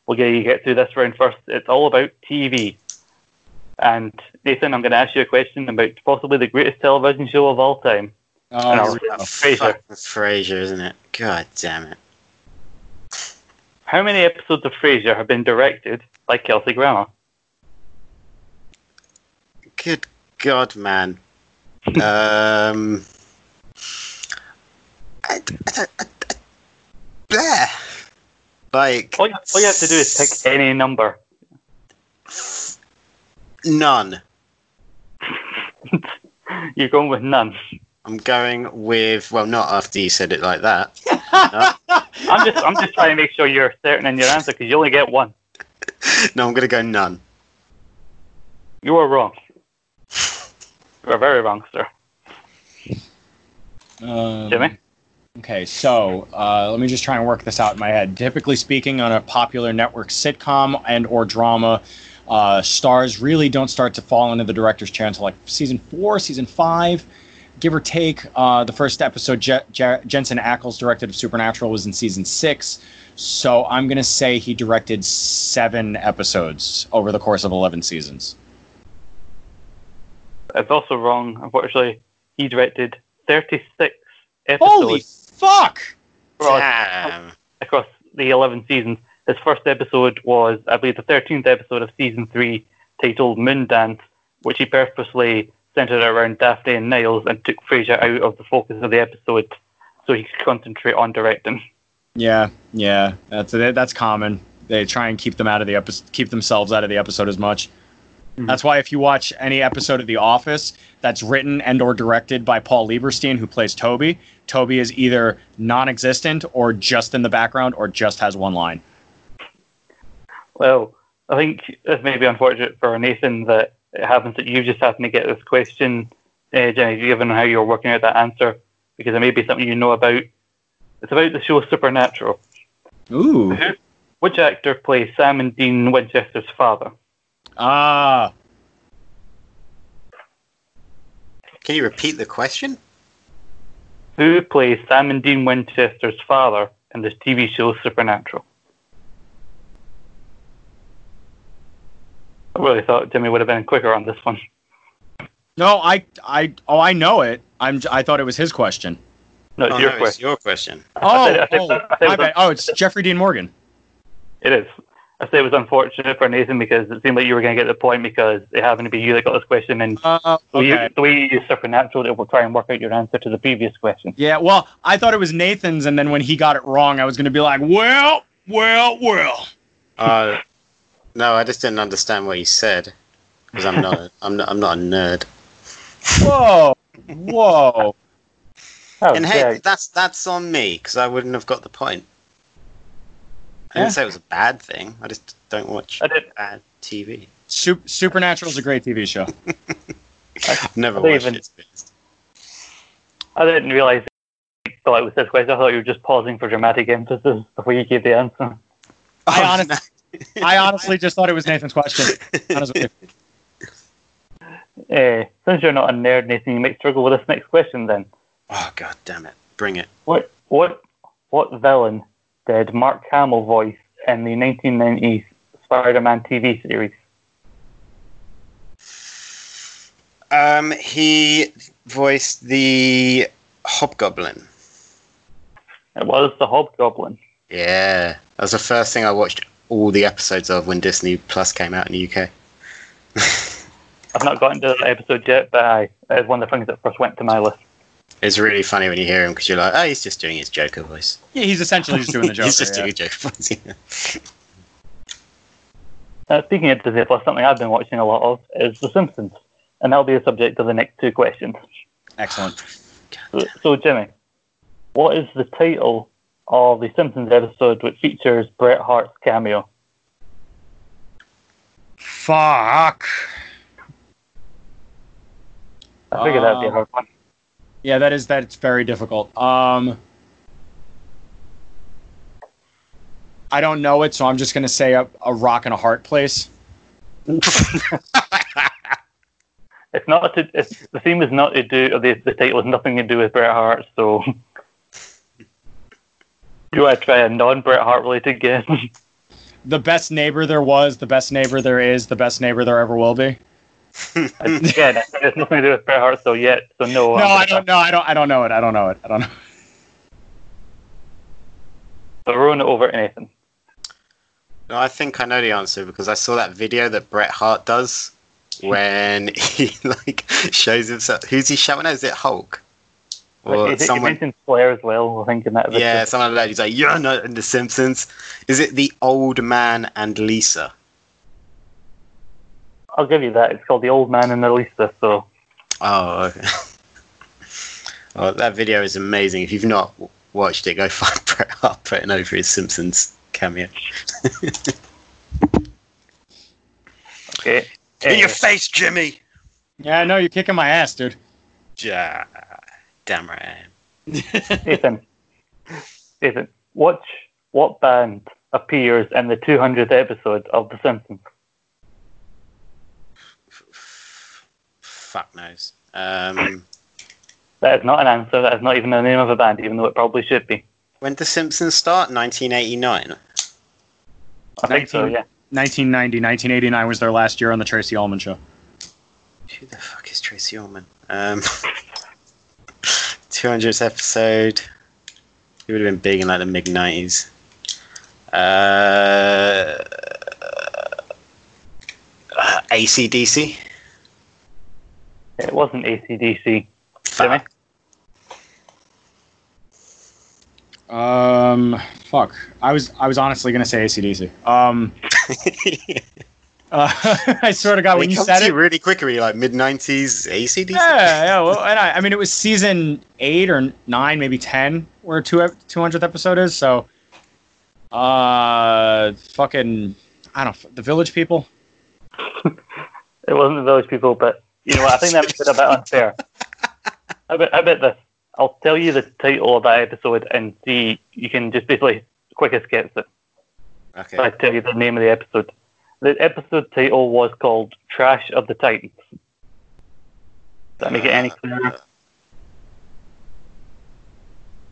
we'll get you get through this round first. It's all about T V. And Nathan, I'm going to ask you a question about possibly the greatest television show of all time. Oh, Frasier. Frasier, isn't it? God damn it. How many episodes of Frasier have been directed by Kelsey Grammer? Good God, man. um, I, I, I, I, like, all you, all you have to do is pick any number. None. You're going with none. I'm going with, well, not after you said it like that. No. I'm just, I'm just trying to make sure you're certain in your answer because you only get one. No, I'm going to go none. You are wrong. You are very wrong, sir. Um, Jimmy? Okay, so uh, let me just try and work this out in my head. Typically speaking, on a popular network sitcom and or drama, uh, stars really don't start to fall into the director's chair until like season four, season five. Give or take, uh, the first episode Je- Je- Jensen Ackles directed of Supernatural was in season six, so I'm going to say he directed seven episodes over the course of eleven seasons. That's also wrong, unfortunately. He directed thirty-six episodes. Holy fuck! Across, Damn. across the eleven seasons. His first episode was, I believe, the thirteenth episode of season three, titled Moon Dance, which he purposely centered around Daphne and Niles and took Frasier out of the focus of the episode so he could concentrate on directing. Yeah, yeah, that's that's common. They try and keep them out of the epi- keep themselves out of the episode as much. Mm-hmm. That's why if you watch any episode of The Office that's written and or directed by Paul Lieberstein, who plays Toby, Toby is either non-existent or just in the background or just has one line. Well, I think this may be unfortunate for Nathan that it happens that you just happen to get this question, uh, Jenny, given how you're working out that answer, because it may be something you know about. It's about the show Supernatural. Ooh. Which actor plays Sam and Dean Winchester's father? Ah. Can you repeat the question? Who plays Sam and Dean Winchester's father in the T V show Supernatural? I really thought Jimmy would have been quicker on this one. No, I, I, oh, I know it. I'm, I thought it was his question. No, it's, oh, your, no, question. It's your question. Oh, I said, I said, oh, I said, I said, oh, it's Jeffrey Dean Morgan. It is. I say it was unfortunate for Nathan because it seemed like you were going to get the point because it happened to be you that got this question, and uh, okay. the way you use Supernatural, it will try and work out your answer to the previous question. Yeah, well, I thought it was Nathan's, and then when he got it wrong, I was going to be like, well, well, well. Uh, no, I just didn't understand what you said because I'm not, I'm not, I'm not a nerd. Whoa, whoa. Oh, and hey, great. that's that's on me because I wouldn't have got the point. I didn't say it was a bad thing. I just don't watch bad T V. Sup- Supernatural is a great T V show. I've never watched even, it. I didn't realize it was this question. I thought you were just pausing for dramatic emphasis before you gave the answer. I honestly, I honestly just thought it was Nathan's question. Honestly. Uh, since you're not a nerd, Nathan, you might struggle with this next question then. Oh, God damn it. Bring it. What? What? What villain did Mark Hamill voice in the nineteen nineties Spider-Man T V series? Um, he voiced the Hobgoblin. It was the Hobgoblin. Yeah, that was the first thing I watched all the episodes of when Disney Plus came out in the U K. I've not gotten to that episode yet, but I, that was one of the things that first went to my list. It's really funny when you hear him because you're like, oh, he's just doing his Joker voice. Yeah, he's essentially just doing the Joker. He's just doing yeah. a Joker voice, yeah. Uh, speaking of Disney Plus, something I've been watching a lot of is The Simpsons, and that'll be the subject of the next two questions. Excellent. So, so Jimmy, what is the title of the Simpsons episode which features Bret Hart's cameo? Fuck. I figured um, that'd be a hard one. Yeah, that is that's very difficult. Um, I don't know it, so I'm just gonna say a, a rock and a hard place. It's not. To, it's, the theme is not to do. Or the, the title is nothing to do with Bret Hart. So, do I try a non-Bret Hart related guess? The best neighbor there was, the best neighbor there is, the best neighbor there ever will be. Again, it's nothing to do with Bret Hart. So yet, so no. No, um, I don't know. I don't. I don't know it. I don't know it. I don't know. So ruin it over anything. No, I think I know the answer because I saw that video that Bret Hart does. When he like shows himself, who's he shouting at? Is it Hulk? Or is it, someone he mentioned Flair as well? I think in that. Yeah, episode. Someone like that. He's like, "You're not in The Simpsons." Is it The Old Man and Lisa? I'll give you that. It's called The Old Man and the Lisa. So. Oh, okay. Oh, that video is amazing. If you've not watched it, go find Bret Hart putting over his Simpsons cameo. Okay. In your face, Jimmy! Yeah, I know, you're kicking my ass, dude. Yeah, damn right I am. Nathan, Nathan, watch what band appears in the two hundredth episode of The Simpsons? F- fuck knows. Um, that is not an answer, that is not even the name of a band, even though it probably should be. When did The Simpsons start? nineteen eighty-nine? I think so, yeah. nineteen ninety, nineteen eighty-nine was their last year on the Tracy Ullman show. Who the fuck is Tracy Ullman? Um, two hundredth episode. He would have been big in like the mid nineties. Uh, uh, A C D C? It wasn't A C D C. Fuck. Um, fuck. I was I was honestly gonna say A C D C. Um. uh, I swear to God, when you said it really quickly, like mid nineties A C D C. Yeah, yeah. Well, and I, I mean, it was season eight or nine, maybe ten, where two two hundredth episode is. So, uh, fucking, I don't know, The Village People. It wasn't The Village People, but you know what? I think that was a bit unfair. I bet. I bet this. I'll tell you the title of that episode and see. You can just basically quick escape it. Okay. So I tell you the name of the episode. The episode title was called Trash of the Titans. Does that make uh, it any clearer? Uh,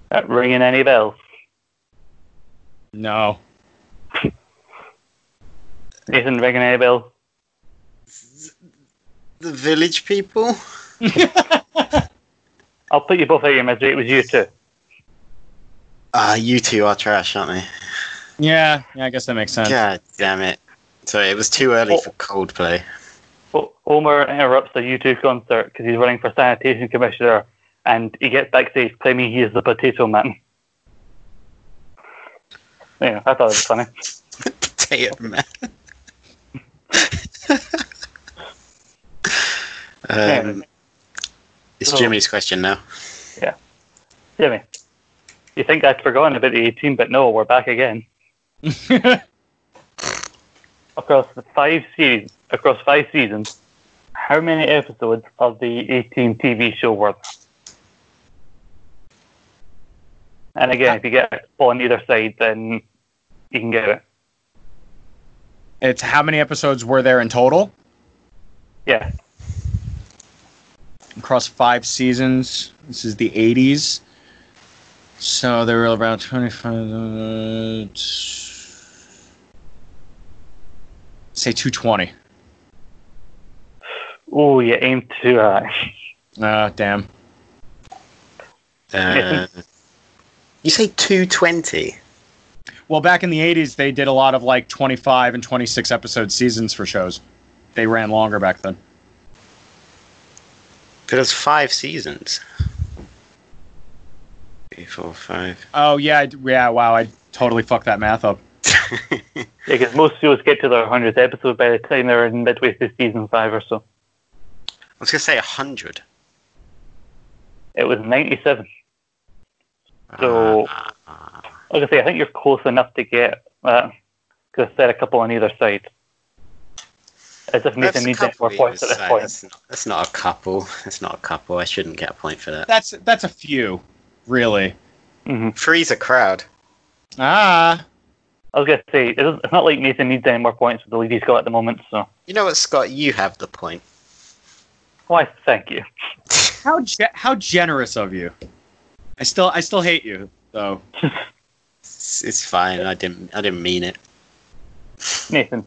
that ringing any bells? No. Nathan, ringing any bells? The Village People? I'll put you both out of your misery. It was you two. Ah, uh, you two are trash, aren't they? Yeah, yeah, I guess that makes sense. God damn it. Sorry, it was too early oh. for Coldplay. Homer interrupts the U two concert because he's running for sanitation commissioner and he gets backstage claiming he is the potato man. Yeah, I thought it was funny. Potato man. um, it's Jimmy's question now. Yeah. Jimmy, you think I'd forgotten about the A-Team, but no, we're back again. Across the five series, across five seasons, how many episodes of the A-Team T V show were there? And again, if you get it on either side, then you can get it. It's how many episodes were there in total? Yeah. Across five seasons. This is the eighties. So they were around twenty-five... Uh, Say two twenty. Oh, you aimed too high. Ah, uh, damn. Uh, you say two twenty? Well, back in the eighties, they did a lot of like twenty-five and twenty-six episode seasons for shows. They ran longer back then. There was five seasons. Three, four, five. Oh, yeah. Yeah, wow. I totally fucked that math up. Yeah, because most shows get to their hundredth episode by the time they're in midway through season five or so. I was going to say one hundred. It was ninety-seven. So, like I say, I think you're close enough to get that, because I said a couple on either side. As if Nathan needs more points at this point. That's not, that's not a couple. That's not a couple. I shouldn't get a point for that. That's that's a few, really. Mm-hmm. Three's a crowd. Ah. I was going to say, it's not like Nathan needs any more points with the lead he's got at the moment, so... You know what, Scott? You have the point. Why, thank you. How ge- how generous of you. I still I still hate you, though. it's, it's fine. I didn't I didn't mean it. Nathan,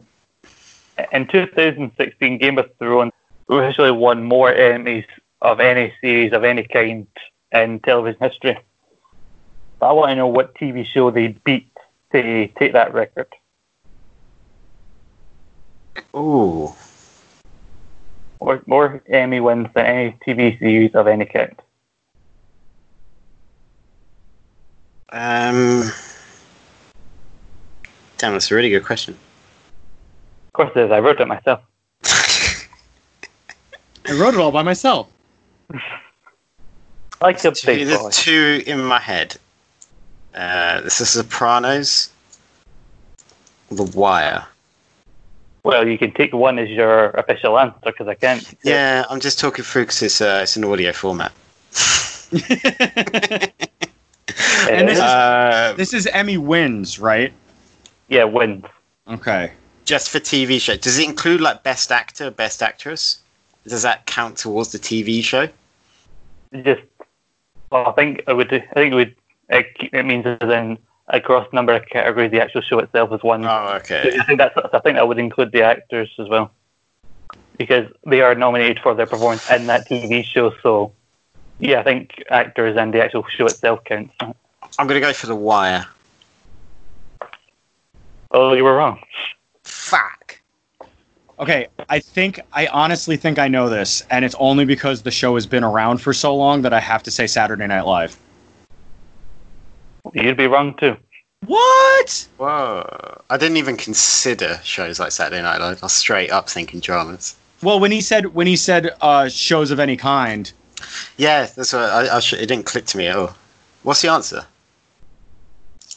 in two thousand sixteen, Game of Thrones officially won more Emmys of any series of any kind in television history. But I want to know what T V show they beat to take that record. Ooh. More, more Emmy wins than any T V series of any kind. Um, damn, that's a really good question. Of course it is, I wrote it myself. I wrote it all by myself. Like there's, a two, there's two in my head. Uh, this is Sopranos, The Wire. Well, you can take one as your official answer, because I can't. Yeah, it. I'm just talking through because it's, uh, it's an audio format. And this is, uh, this is Emmy wins, right? Yeah, wins. Okay. Just for T V show. Does it include, like, Best Actor, Best Actress? Does that count towards the T V show? Just, well, I think it would, I think it would, it, it means as in a gross number of categories, the actual show itself is one. Oh, okay. So I think that's, I think that would include the actors as well. Because they are nominated for their performance in that T V show, so... Yeah, I think actors and the actual show itself counts. I'm going to go for The Wire. Oh, you were wrong. Fuck. Okay, I think, I honestly think I know this, and it's only because the show has been around for so long that I have to say Saturday Night Live. You'd be wrong too. What? Whoa. I didn't even consider shows like Saturday Night Live. I was straight up thinking dramas. Well, when he said, when he said uh, shows of any kind... Yeah, that's what I, I sh- it didn't click to me at all. What's the answer?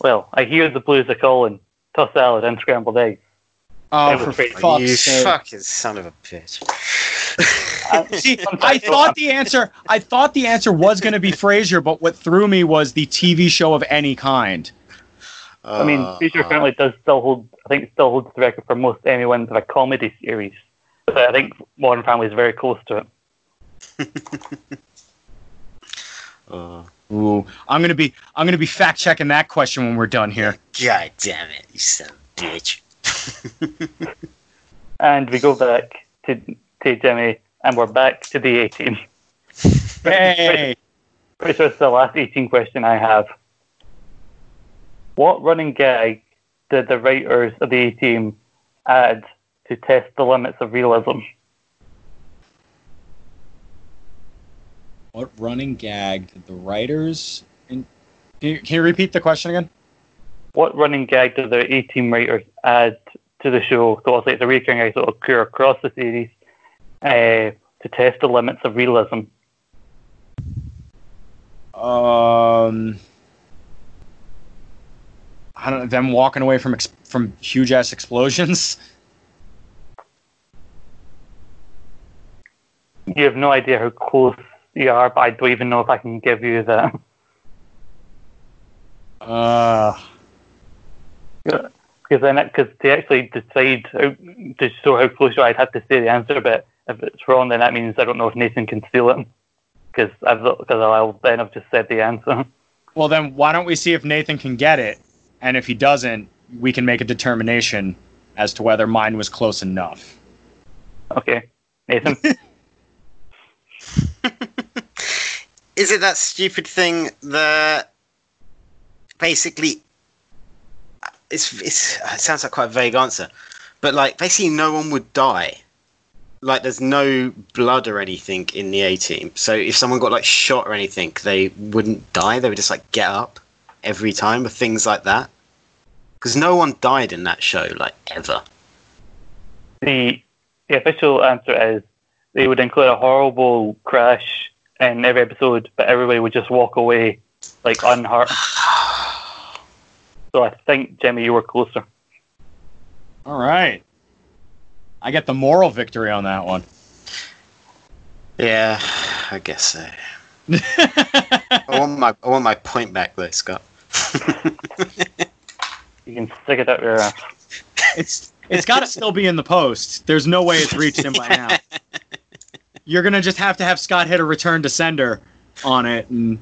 Well, I hear the blues are calling. Toss salad and scrambled eggs. Oh, for fuck's you sake. Fucking son of a bitch. Uh, see, I thought the answer I thought the answer was going to be Frasier, but what threw me was the T V show of any kind. Uh, I mean, Frasier uh, currently does still hold, I think it still holds the record for most Emmy wins of a comedy series. But I think Modern Family is very close to it. uh, Ooh, I'm gonna be I'm gonna be fact checking that question when we're done here. God damn it, you son of a bitch. And we go back to to Jimmy, and we're back to the A-Team. Hey, pretty sure it's the last eighteen question I have. What running gag did the writers of the A-Team add to test the limits of realism? What running gag did the writers... In- can, you, can you repeat the question again? What running gag did the A-Team writers add to the show? So it's like the recurring gag that will occur across the series uh, to test the limits of realism. Um, I don't know, them walking away from ex- from huge-ass explosions? You have no idea how close... Yeah, but I don't even know if I can give you that. Uh, because then, because to actually decide how, to show how close you are, I'd have to say the answer. But if it's wrong, then that means I don't know if Nathan can steal it. Because I've because I'll then I've just said the answer. Well, then why don't we see if Nathan can get it, and if he doesn't, we can make a determination as to whether mine was close enough. Okay, Nathan. Is it that stupid thing that basically it's, it's it sounds like quite a vague answer, but like basically no one would die. Like there's no blood or anything in the A-Team, so if someone got like shot or anything, they wouldn't die. They would just like get up every time, or things like that. Because no one died in that show, like ever. The, the official answer is they would include a horrible crash in every episode, but everybody would just walk away like unhurt. So I think, Jimmy, you were closer. All right. I get the moral victory on that one. Yeah, I guess so. I want my I want my point back though, Scott. You can stick it up your ass. It's it's got to still be in the post. There's no way it's reached him by now. You're gonna just have to have Scott hit a return to sender on it, and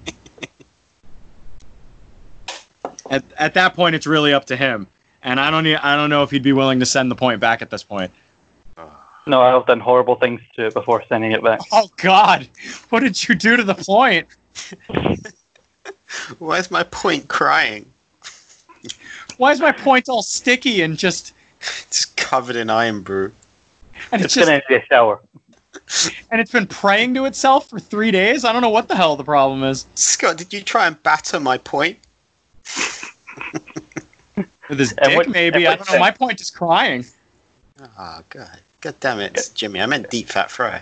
at at that point it's really up to him. And I don't need, I don't know if he'd be willing to send the point back at this point. No, I've done horrible things to it before sending it back. Oh, God. What did you do to the point? Why is my point crying? Why is my point all sticky and just... It's covered in iron brew. And It's, it's going to be a shower. And it's been praying to itself for three days? I don't know what the hell the problem is. Scott, did you try and batter my point? With his dick, what, maybe. I don't know. Thing? My point is crying. Oh, God. God damn it, Jimmy. I meant deep fat fry.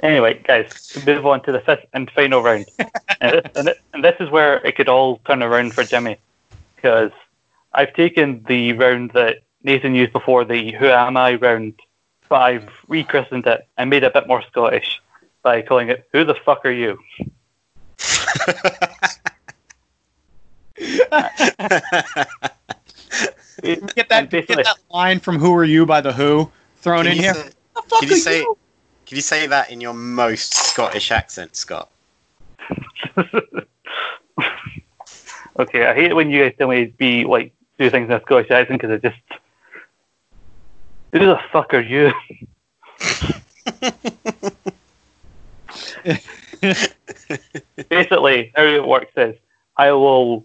Anyway, guys, move on to the fifth and final round. and, this, and, this, and this is where it could all turn around for Jimmy. Because I've taken the round that Nathan used before, the Who Am I round, but I've rechristened it and made it a bit more Scottish by calling it Who the Fuck Are You? Get that, get that line from Who Are You by The Who thrown in here. Say, the fuck can, you say, you? can you say that in your most Scottish accent, Scott? Okay, I hate it when you guys tell me to be, like, do things in a Scottish accent, because it just... Who the fuck are you? Basically, how it works is, I will...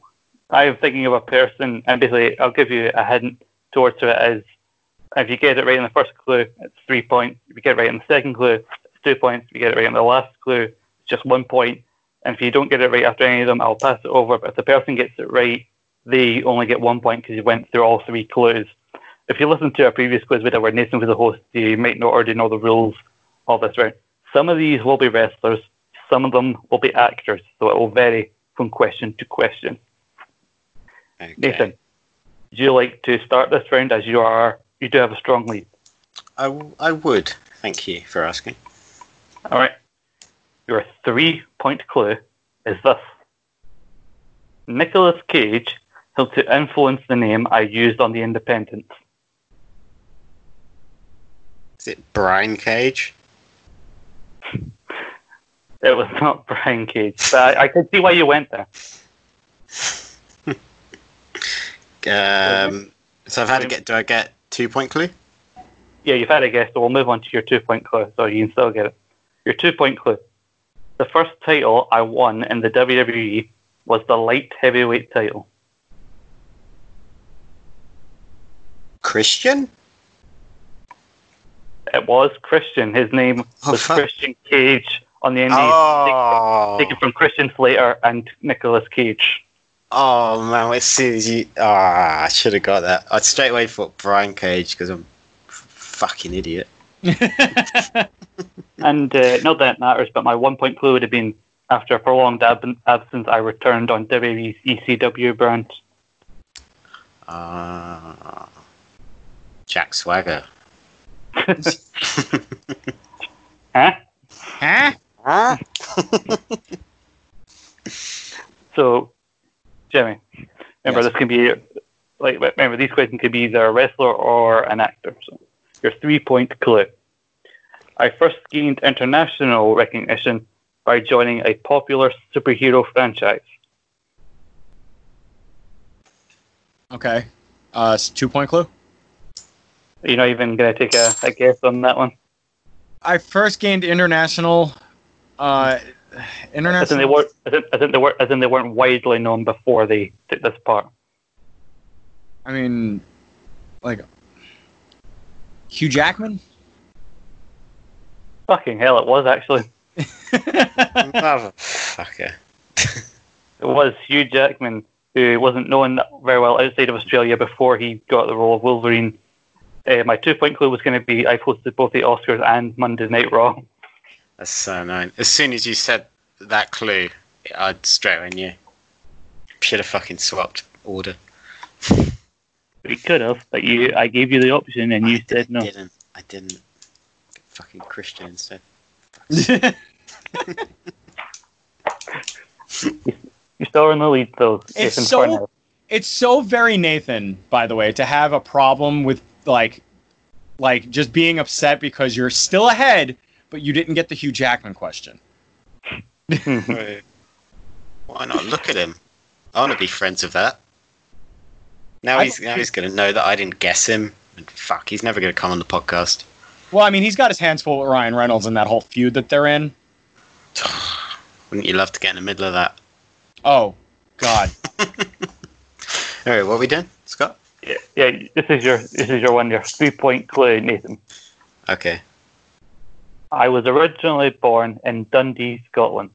I'm thinking of a person, and basically I'll give you a hint towards who it is. If you get it right in the first clue, it's three points. If you get it right in the second clue, it's two points. If you get it right in the last clue, it's just one point. And if you don't get it right after any of them, I'll pass it over. But if the person gets it right, they only get one point because you went through all three clues. If you listen to our previous quiz video where Nathan was the host, you might not already know the rules of this round. Some of these will be wrestlers, some of them will be actors, so it will vary from question to question. Okay. Nathan, would you like to start this round, as you are you do have a strong lead? I, w- I would. Thank you for asking. All right. Your three-point clue is this. Nicolas Cage helped to influence the name I used on The Independent. Is it Brian Cage? It was not Brian Cage, but I, I could see why you went there. Um, so I've had to get. Do I get two point clue? Yeah, you've had a guess. So we'll move on to your two point clue. So you can still get it. Your two point clue. The first title I won in the W W E was the light heavyweight title. Christian? It was Christian. His name oh, was fuck. Christian Cage on the N B A. Oh. Taken from Christian Slater and Nicolas Cage. Oh man, as soon as you. Ah, oh, I should have got that. I straight away thought Brian Cage because I'm a f- fucking idiot. And uh, not that it matters, but my one point clue would have been after a prolonged ab- absence, I returned on W W E's E C W brand. Ah. Uh, Jack Swagger. Huh? Huh? Huh? So. Jimmy, remember yes. this can be like remember these questions could be either a wrestler or an actor. So your three-point clue. I first gained international recognition by joining a popular superhero franchise. Okay, uh, it's two-point clue. You're not even gonna take a, a guess on that one. I first gained international. Uh, International. I think they weren't. I think, I think they weren't. I think they weren't widely known before they took this part. I mean, like, Hugh Jackman? Fucking hell, it was actually. Motherfucker. It was Hugh Jackman, who wasn't known very well outside of Australia before he got the role of Wolverine. Uh, my two-point clue was going to be I posted both the Oscars and Monday Night Raw. That's so annoying. As soon as you said that clue, I'd straight away knew. Should have fucking swapped order. We could have, but you, I gave you the option and you I said no. I didn't. I didn't. Fucking Christian instead. You're still in the lead, though. It's so, it's so very Nathan, by the way, to have a problem with, like, like just being upset because you're still ahead, but you didn't get the Hugh Jackman question. Wait. Why not look at him? I want to be friends with that. Now he's, now he's going to know that I didn't guess him. And fuck, he's never going to come on the podcast. Well, I mean, he's got his hands full with Ryan Reynolds and that whole feud that they're in. Wouldn't you love to get in the middle of that? Oh, God. All right, what are we doing, Scott? Yeah, yeah, this is your this is your one, your three-point clue, Nathan. Okay. I was originally born in Dundee, Scotland.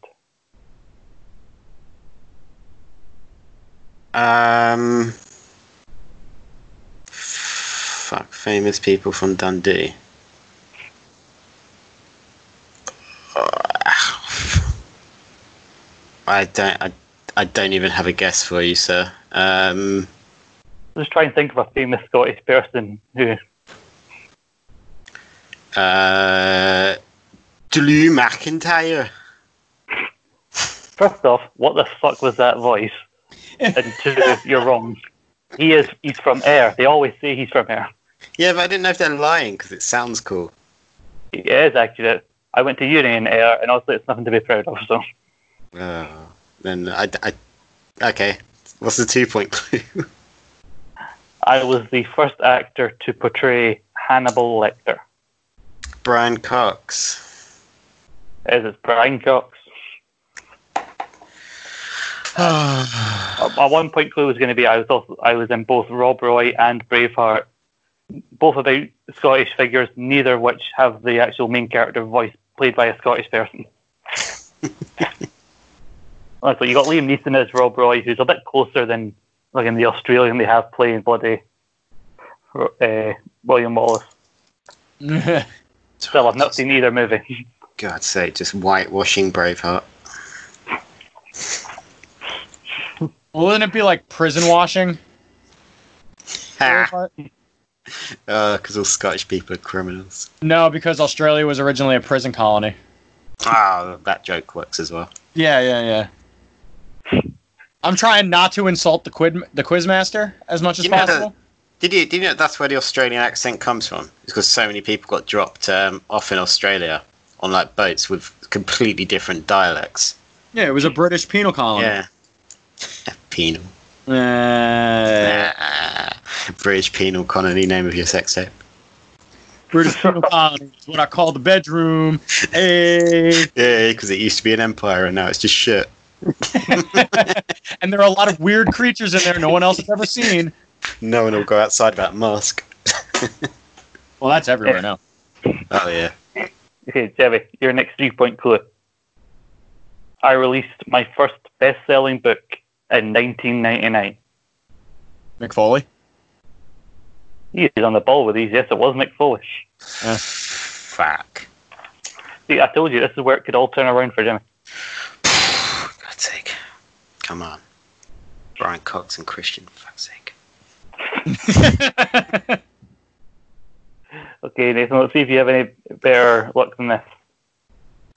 Um, fuck, famous people from Dundee. I don't. I, I don't even have a guess for you, sir. Um, Just try and think of a famous Scottish person who. Uh, Drew McIntyre. First off, what the fuck was that voice? And two, you're wrong. He is. He's from Ayr. They always say he's from Ayr. Yeah, but I didn't know if they're lying because it sounds cool. He is actually. I went to uni in Ayr, and also it's nothing to be proud of. So. Oh, then I, I, okay. What's the two-point clue? I was the first actor to portray Hannibal Lecter. Brian Cox. It is Brian Cox. My one-point clue was going to be I was also, I was in both Rob Roy and Braveheart, both about Scottish figures, neither of which have the actual main character voice played by a Scottish person. So you got Liam Neeson as Rob Roy, who's a bit closer than like in the Australian they have playing bloody uh, William Wallace. Still, I've not seen either movie. God's sake, just whitewashing Braveheart. Wouldn't it be like prison washing? Because uh, all Scottish people are criminals. No, because Australia was originally a prison colony. Ah, oh, that joke works as well. Yeah, yeah, yeah. I'm trying not to insult the quid, the quizmaster as much as you know, possible. Did you, did you know that's where the Australian accent comes from? It's because so many people got dropped um, off in Australia on like boats with completely different dialects. Yeah, it was a British penal colony. Yeah, penal. Uh, nah. British penal colony. Name of your sex tape. British penal colony is what I call the bedroom. Hey. Yeah, because it used to be an empire and now it's just shit. And there are a lot of weird creatures in there no one else has ever seen. No one will go outside without a mask. Well, that's everywhere now. Oh, yeah. Okay, Jebby, your next three-point clue. I released my first best-selling book in nineteen ninety-nine. Mick Foley? He's on the ball with these. Yes, it was Mick Foley. Uh, fuck. See, I told you, this is where it could all turn around for Jimmy. God's sake. Come on. Brian Cox and Christian, for fuck's sake. Okay, Nathan, let's see if you have any better luck than this.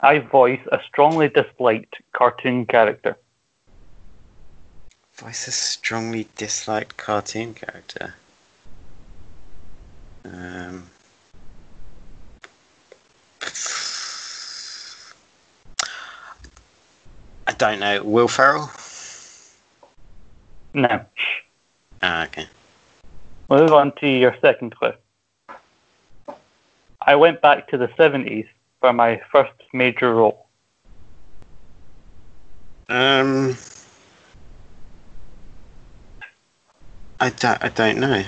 I voice a strongly disliked cartoon character. Voice a strongly disliked cartoon character? Um, I don't know. Will Ferrell? No. Ah, okay. Move on to your second clue. I went back to the seventies for my first major role. Um, I I don't, I don't know.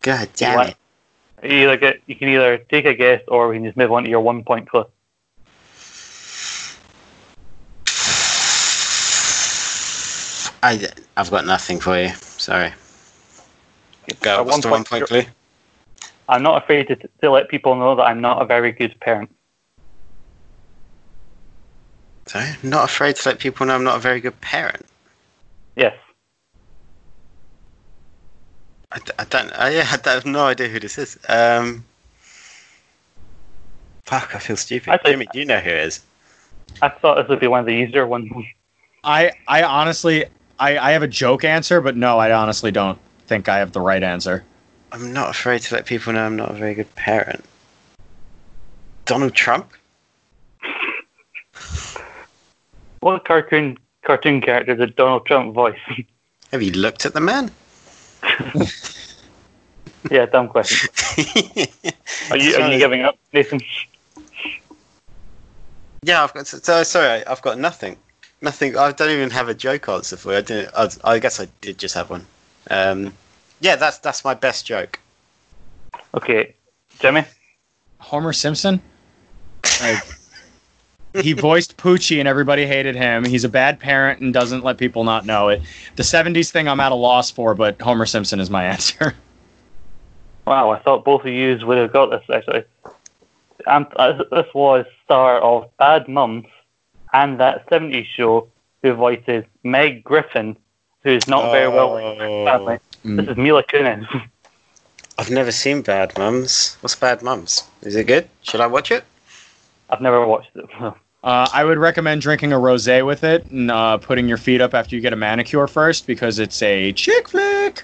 God damn it. You, either get, you can either take a guess or we can just move on to your one point clip. I, I've got nothing for you. Sorry. Go. What's the one point clue? I'm not afraid to, to let people know that I'm not a very good parent. Sorry? Not afraid to let people know I'm not a very good parent? Yes. I, I don't... I, yeah, I have no idea who this is. Um, fuck, I feel stupid. I Jimmy, do you know who it is? I thought this would be one of the easier ones. I, I honestly... I, I have a joke answer, but no, I honestly don't think I have the right answer. I'm not afraid to let people know I'm not a very good parent. Donald Trump? What cartoon cartoon character did Donald Trump voice? Have you looked at the man? Yeah, dumb question. Are you sorry. Are you giving up, Nathan? Yeah, I've got. Sorry, I've got nothing. Nothing. I don't even have a joke answer for you. I didn't. I, I guess I did just have one. Um, yeah, that's that's my best joke. Okay, Jimmy. Homer Simpson. Like, he voiced Poochie and everybody hated him. He's a bad parent and doesn't let people not know it. The seventies thing I'm at a loss for, but Homer Simpson is my answer. Wow, I thought both of you would have got this, actually. Um, this was star of Bad Mums and That seventies Show, who voices Meg Griffin, who's not oh. very well liked by her family. Mm. This is Mila Kunis. I've never seen Bad Mums. What's Bad Mums? Is it good? Should I watch it? I've never watched it. Uh, I would recommend drinking a rosé with it and uh, putting your feet up after you get a manicure first, because it's a chick flick.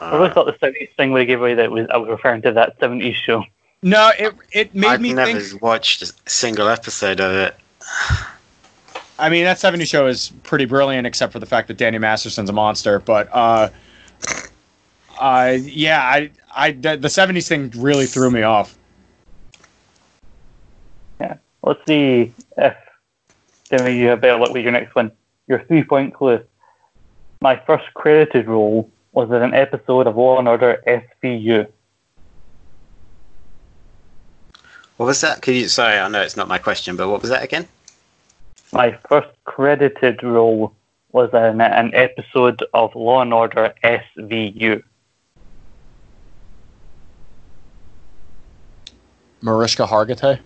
Uh, I really thought the seventies thing would give away that was, I was referring to That seventies Show. No, it it made I've me think... I've never watched a single episode of it. I mean, That seventies Show is pretty brilliant, except for the fact that Danny Masterson's a monster. But, uh, uh, yeah, I, I, the seventies thing really threw me off. Let's see if Jimmy, you have better luck with your next one. Your three-point clue. My first credited role was in an episode of Law and Order S V U. What was that? Could you, sorry, I know it's not my question, but what was that again? My first credited role was in an episode of Law and Order S V U. Mariska Hargitay?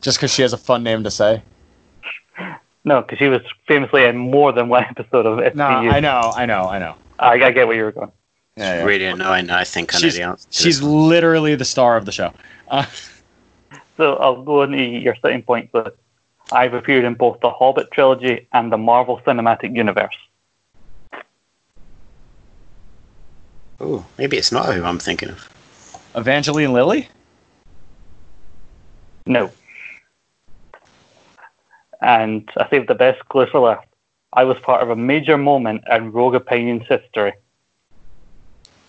Just because she has a fun name to say? No, because she was famously in more than one episode of S V U. No, I know, I know, I know. I, I get where you were going. Yeah, yeah. Really annoying, I think. I she's know the answer to she's this. Literally the star of the show. Uh, so I'll go on to your starting point. But I've appeared in both the Hobbit trilogy and the Marvel Cinematic Universe. Oh, maybe it's not who I'm thinking of. Evangeline Lilly? No. And I saved the best clue for last. I was part of a major moment in Rogue Opinions history.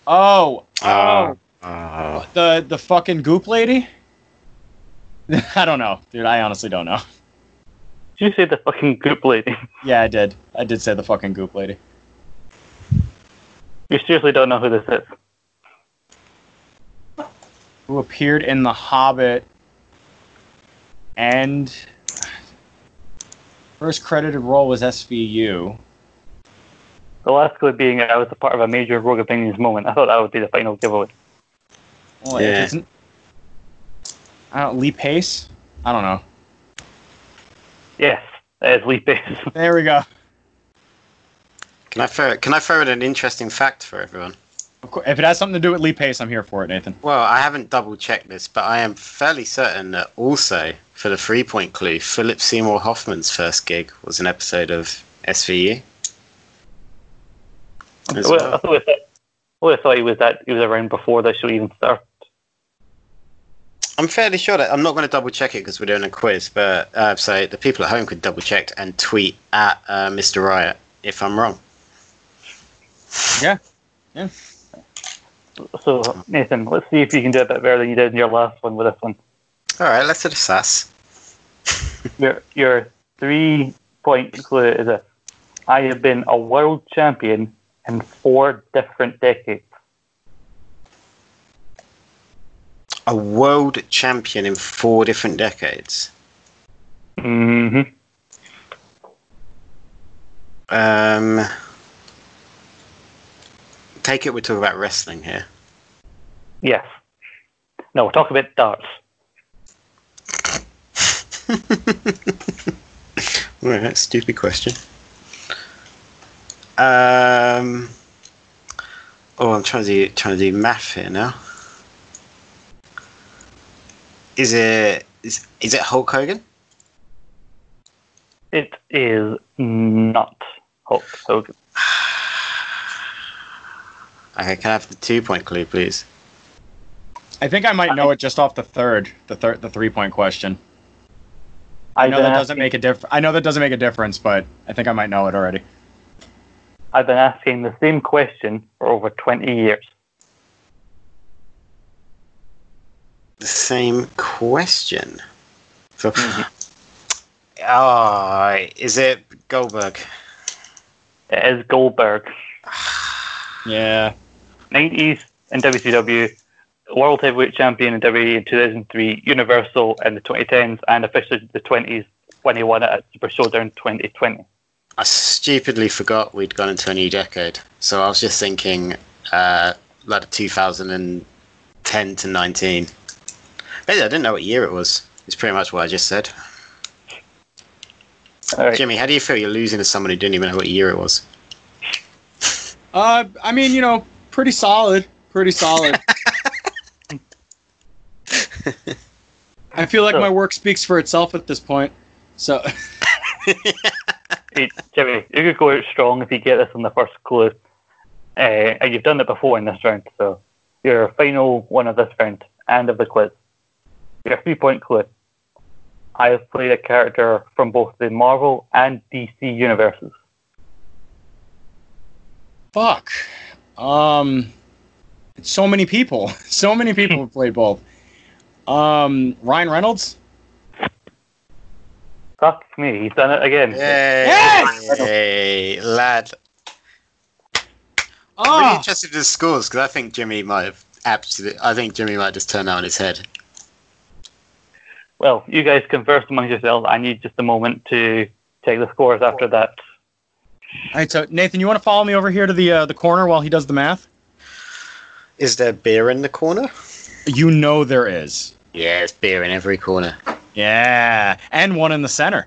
Oh, oh, oh. the the fucking goop lady. I don't know, dude. I honestly don't know. Did you say the fucking goop lady? Yeah, I did. I did say the fucking goop lady. You seriously don't know who this is? Who appeared in The Hobbit and. First credited role was S V U. The last clue being I was a part of a major Rogue Opinions moment. I thought that would be the final giveaway. Well, yeah. It isn't. I don't Lee Pace? I don't know. Yes, that is Lee Pace. There we go. Can I throw, can I throw in an interesting fact for everyone? Of course, if it has something to do with Lee Pace, I'm here for it, Nathan. Well, I haven't double-checked this, but I am fairly certain that also... For the three-point clue, Philip Seymour Hoffman's first gig was an episode of S V U. I would have well. thought he was that he was around before the show even started. I'm fairly sure that I'm not going to double-check it because we're doing a quiz, but uh, so the people at home could double-check and tweet at uh, Mister Riot if I'm wrong. Yeah, yeah. So Nathan, let's see if you can do a bit better than you did in your last one with this one. All right, let's do the sass. your your three-point clue is this. I have been a world champion in four different decades. A world champion in four different decades? Mm-hmm. Um, take it we're talking about wrestling here. Yes. No, we're talking about darts. All right, stupid question. Um, oh, I'm trying to do, trying to do math here now. Is it is, is it Hulk Hogan? It is not Hulk Hogan. Okay, can I have the two-point clue, please? I think I might know I, it just off the third, the third, the three-point question. I, I know that doesn't make a diff. I know that doesn't make a difference, but I think I might know it already. I've been asking the same question for over twenty years. The same question. So, mm-hmm. oh, is it Goldberg? It is Goldberg. Yeah. nineties in W C W, World Heavyweight Champion in W W E in two thousand three, Universal in the twenty tens, and officially the twenties when he won it at Super Showdown twenty twenty. I stupidly forgot we'd gone into a new decade, so I was just thinking uh, like two thousand ten to nineteen. Maybe I didn't know what year it was. It's pretty much what I just said. All right. Jimmy, how do you feel you're losing to someone who didn't even know what year it was? Uh, I mean, you know, pretty solid. Pretty solid. I feel like so, my work speaks for itself at this point. So, hey, Jimmy, you could go out strong if you get this on the first clue. Uh, and you've done it before in this round, so your final one of this round, end of the quiz. Your three-point clue. I have played a character from both the Marvel and D C universes. Fuck. Um, so many people. So many people have played both. Um, Ryan Reynolds? Fuck me. He's done it again. Yay. Yes! Hey, lad. Oh. I'm really interested in the scores because I think Jimmy might have absolutely. I think Jimmy might just turn that on his head. Well, you guys converse amongst yourselves. I need just a moment to take the scores after that. All right, so Nathan, you want to follow me over here to the uh, the corner while he does the math? Is there beer in the corner? You know there is. Yeah, there's beer in every corner. Yeah, and one in the center.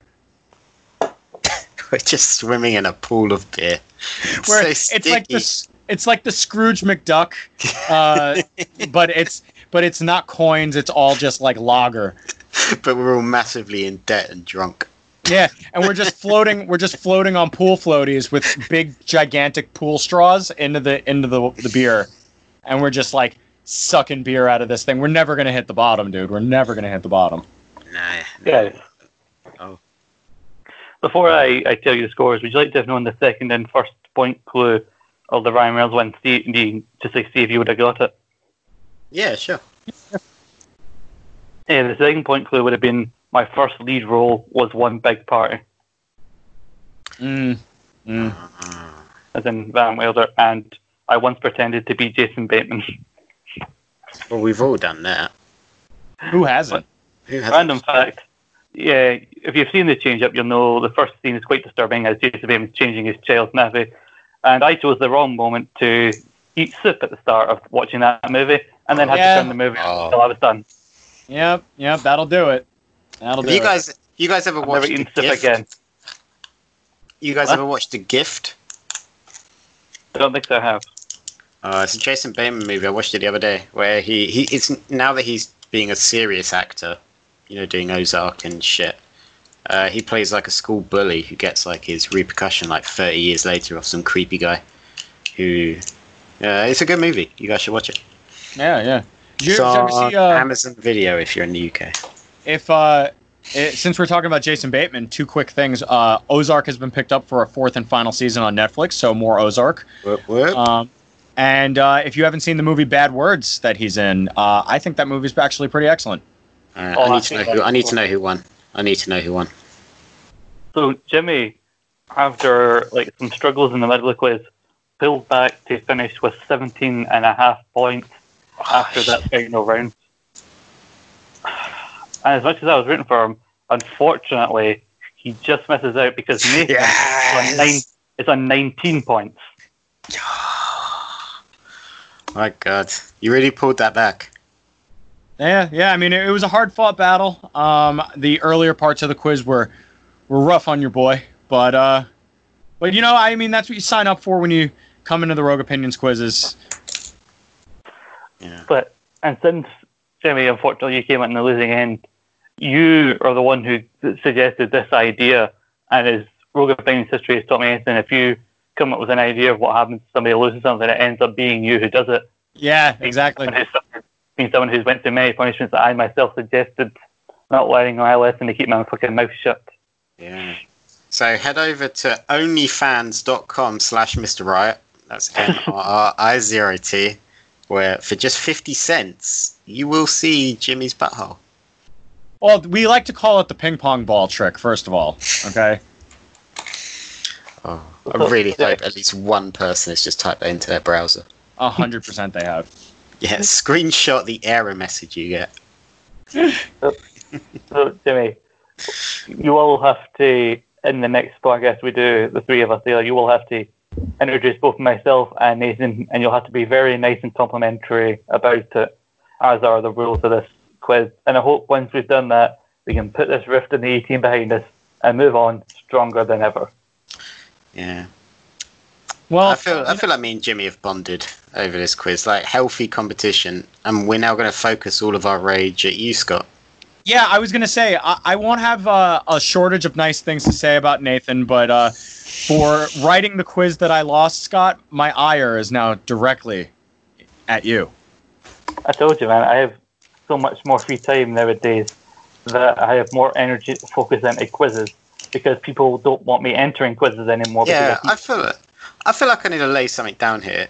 We're just swimming in a pool of beer. It's Where so it's sticky. like the it's like the Scrooge McDuck, uh, but it's but it's not coins. It's all just like lager. But we're all massively in debt and drunk. Yeah, and we're just floating. We're just floating on pool floaties with big, gigantic pool straws into the into the the beer, and we're just like sucking beer out of this thing. We're never gonna hit the bottom, dude. We're never gonna hit the bottom. Nah. Yeah. Oh. Before I, I tell you the scores, would you like to have known the second and first point clue of the Ryan Reynolds one? See, just like see if you would have got it. Yeah, sure. Yeah, the second point clue would have been my first lead role was one big party. Mm. Mm. As in Van Wilder, and I once pretended to be Jason Bateman. Well, we've all done that. Who hasn't? Who hasn't? Random fact. Yeah, if you've seen the change-up, you'll know the first scene is quite disturbing as Jason Bateman's changing his child's nappy. And I chose the wrong moment to eat soup at the start of watching that movie, and then oh, had yeah. to turn the movie oh. until I was done. Yep, yep, that'll do it. That'll do you it. guys, you guys ever I've watched The Gift? Again. You guys what? ever watched The Gift? I don't think so, I have. Uh, it's a Jason Bateman movie. I watched it the other day, where he, he it's now that he's being a serious actor, you know, doing Ozark and shit. Uh, he plays like a school bully who gets like his repercussion like thirty years later off some creepy guy. Who, uh, it's a good movie. You guys should watch it. Yeah, yeah. You, it's on see, uh, Amazon Video if you're in the U K. If uh, it, since we're talking about Jason Bateman, two quick things. Uh, Ozark has been picked up for a fourth and final season on Netflix, so more Ozark. Whoop, whoop. Um, and uh, if you haven't seen the movie Bad Words that he's in, uh, I think that movie's actually pretty excellent. All right, oh, I need I to know who. I need to know who won. I need to know who won. So Jimmy, after like some struggles in the midweight, pulled back to finish with seventeen and a half points after that final round. And as much as I was rooting for him, unfortunately, he just misses out because Nathan yes. is, on nine, is on nineteen points. My God. You really pulled that back. Yeah, yeah. I mean, it, it was a hard-fought battle. Um, the earlier parts of the quiz were were rough on your boy. But, uh, but you know, I mean, that's what you sign up for when you come into the Rogue Opinions quizzes. Yeah. But, and since, Jimmy, unfortunately, you came out in the losing end, you are the one who suggested this idea, and as Rogue Opinions history has taught me anything, if you come up with an idea of what happens if somebody loses something, it ends up being you who does it. Yeah, exactly. Being someone who's went through many punishments that I myself suggested, not wearing my lesson to keep my fucking mouth shut. Yeah. So head over to onlyfans.com slash Mister Riot. That's M R R I zero T, where for just fifty cents, you will see Jimmy's butthole. Well, we like to call it the ping pong ball trick, first of all. Okay. Oh, I really hope at least one person has just typed that into their browser. A hundred percent they have. Yeah, screenshot the error message you get. So, so, Jimmy, you all have to, in the next podcast we do, the three of us there, you will have to introduce both myself and Nathan, and you'll have to be very nice and complimentary about it, as are the rules of this quiz. And I hope once we've done that, we can put this rift in the A-Team behind us and move on stronger than ever. Yeah. Well, I feel I feel like me and Jimmy have bonded over this quiz, like healthy competition, and we're now going to focus all of our rage at you, Scott. Yeah, I was going to say I, I won't have uh, a shortage of nice things to say about Nathan, but uh, for writing the quiz that I lost, Scott, my ire is now directly at you. I told you, man, I have so much more free time nowadays that I have more energy to focus into quizzes because people don't want me entering quizzes anymore. Yeah, I, I feel it. I feel like I need to lay something down here.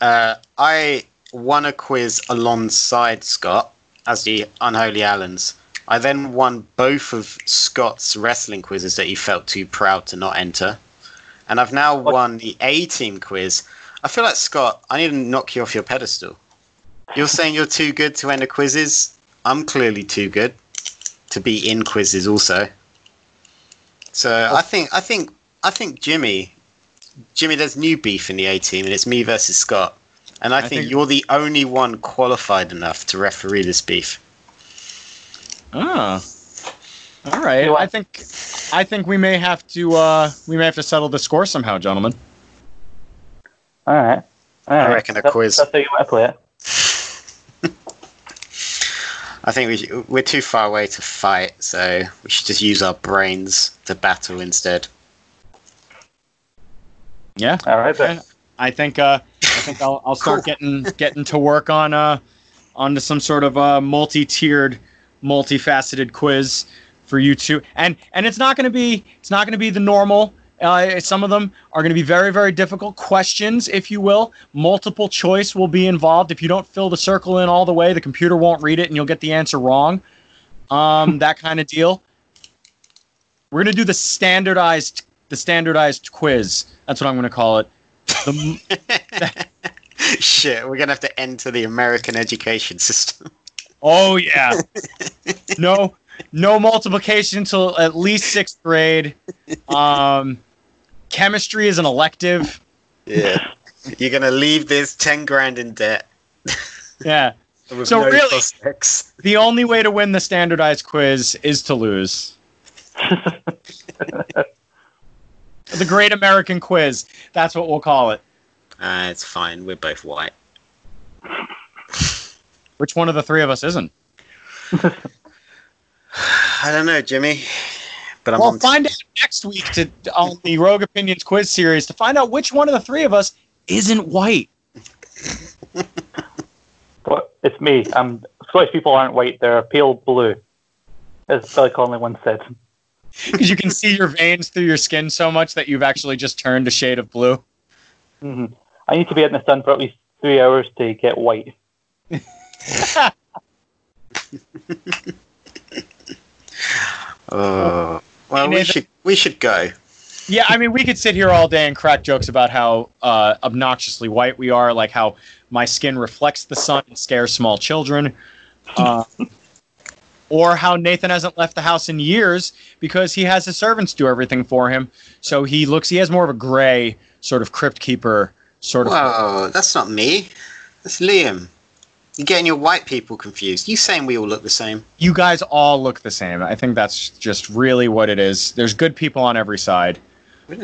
Uh, I won a quiz alongside Scott as the Unholy Allens. I then won both of Scott's wrestling quizzes that he felt too proud to not enter. And I've now won the A-Team quiz. I feel like, Scott, I need to knock you off your pedestal. You're saying you're too good to enter quizzes? I'm clearly too good to be in quizzes also. So I think, I think, I think Jimmy... Jimmy, there's new beef in the A-Team, and it's me versus Scott. And I, I think, think you're the only one qualified enough to referee this beef. Oh, all right. I think I think we may have to uh, we may have to settle the score somehow, gentlemen. All right. All right. I reckon a that's, quiz. That's how you want to play it. I think we should, we're too far away to fight, so we should just use our brains to battle instead. Yeah, all right. Yeah. I think uh, I think I'll, I'll start cool. getting getting to work on uh onto some sort of uh, multi-tiered, multifaceted quiz for you two. And and it's not going to be it's not going to be the normal. Uh, some of them are going to be very very difficult questions, if you will. Multiple choice will be involved. If you don't fill the circle in all the way, the computer won't read it, and you'll get the answer wrong. Um, that kind of deal. We're going to do the standardized the standardized quiz. That's what I'm going to call it. The m- Shit, we're going to have to enter the American education system. Oh, yeah. No no multiplication until at least sixth grade. Um, chemistry is an elective. Yeah. You're going to leave this ten grand in debt. Yeah. So no really, prospects. The only way to win the standardized quiz is to lose. The Great American Quiz. That's what we'll call it. Uh, it's fine. We're both white. Which one of the three of us isn't? I don't know, Jimmy. But I'm Well, find t- out next week to, on the Rogue Opinions Quiz series to find out which one of the three of us isn't white. But it's me. I'm, Scottish people aren't white. They're pale blue, as Billy Connolly once said. Because you can see your veins through your skin so much that you've actually just turned a shade of blue. Mm-hmm. I need to be in the sun for at least three hours to get white. uh, well, we should we should go. Yeah, I mean, we could sit here all day and crack jokes about how uh, obnoxiously white we are, like how my skin reflects the sun and scares small children, uh, or how Nathan hasn't left the house in years because he has his servants do everything for him. So he looks, he has more of a gray sort of crypt keeper sort of. Whoa, that's not me. That's Liam. You're getting your white people confused. You saying we all look the same? You guys all look the same. I think that's just really what it is. There's good people on every side.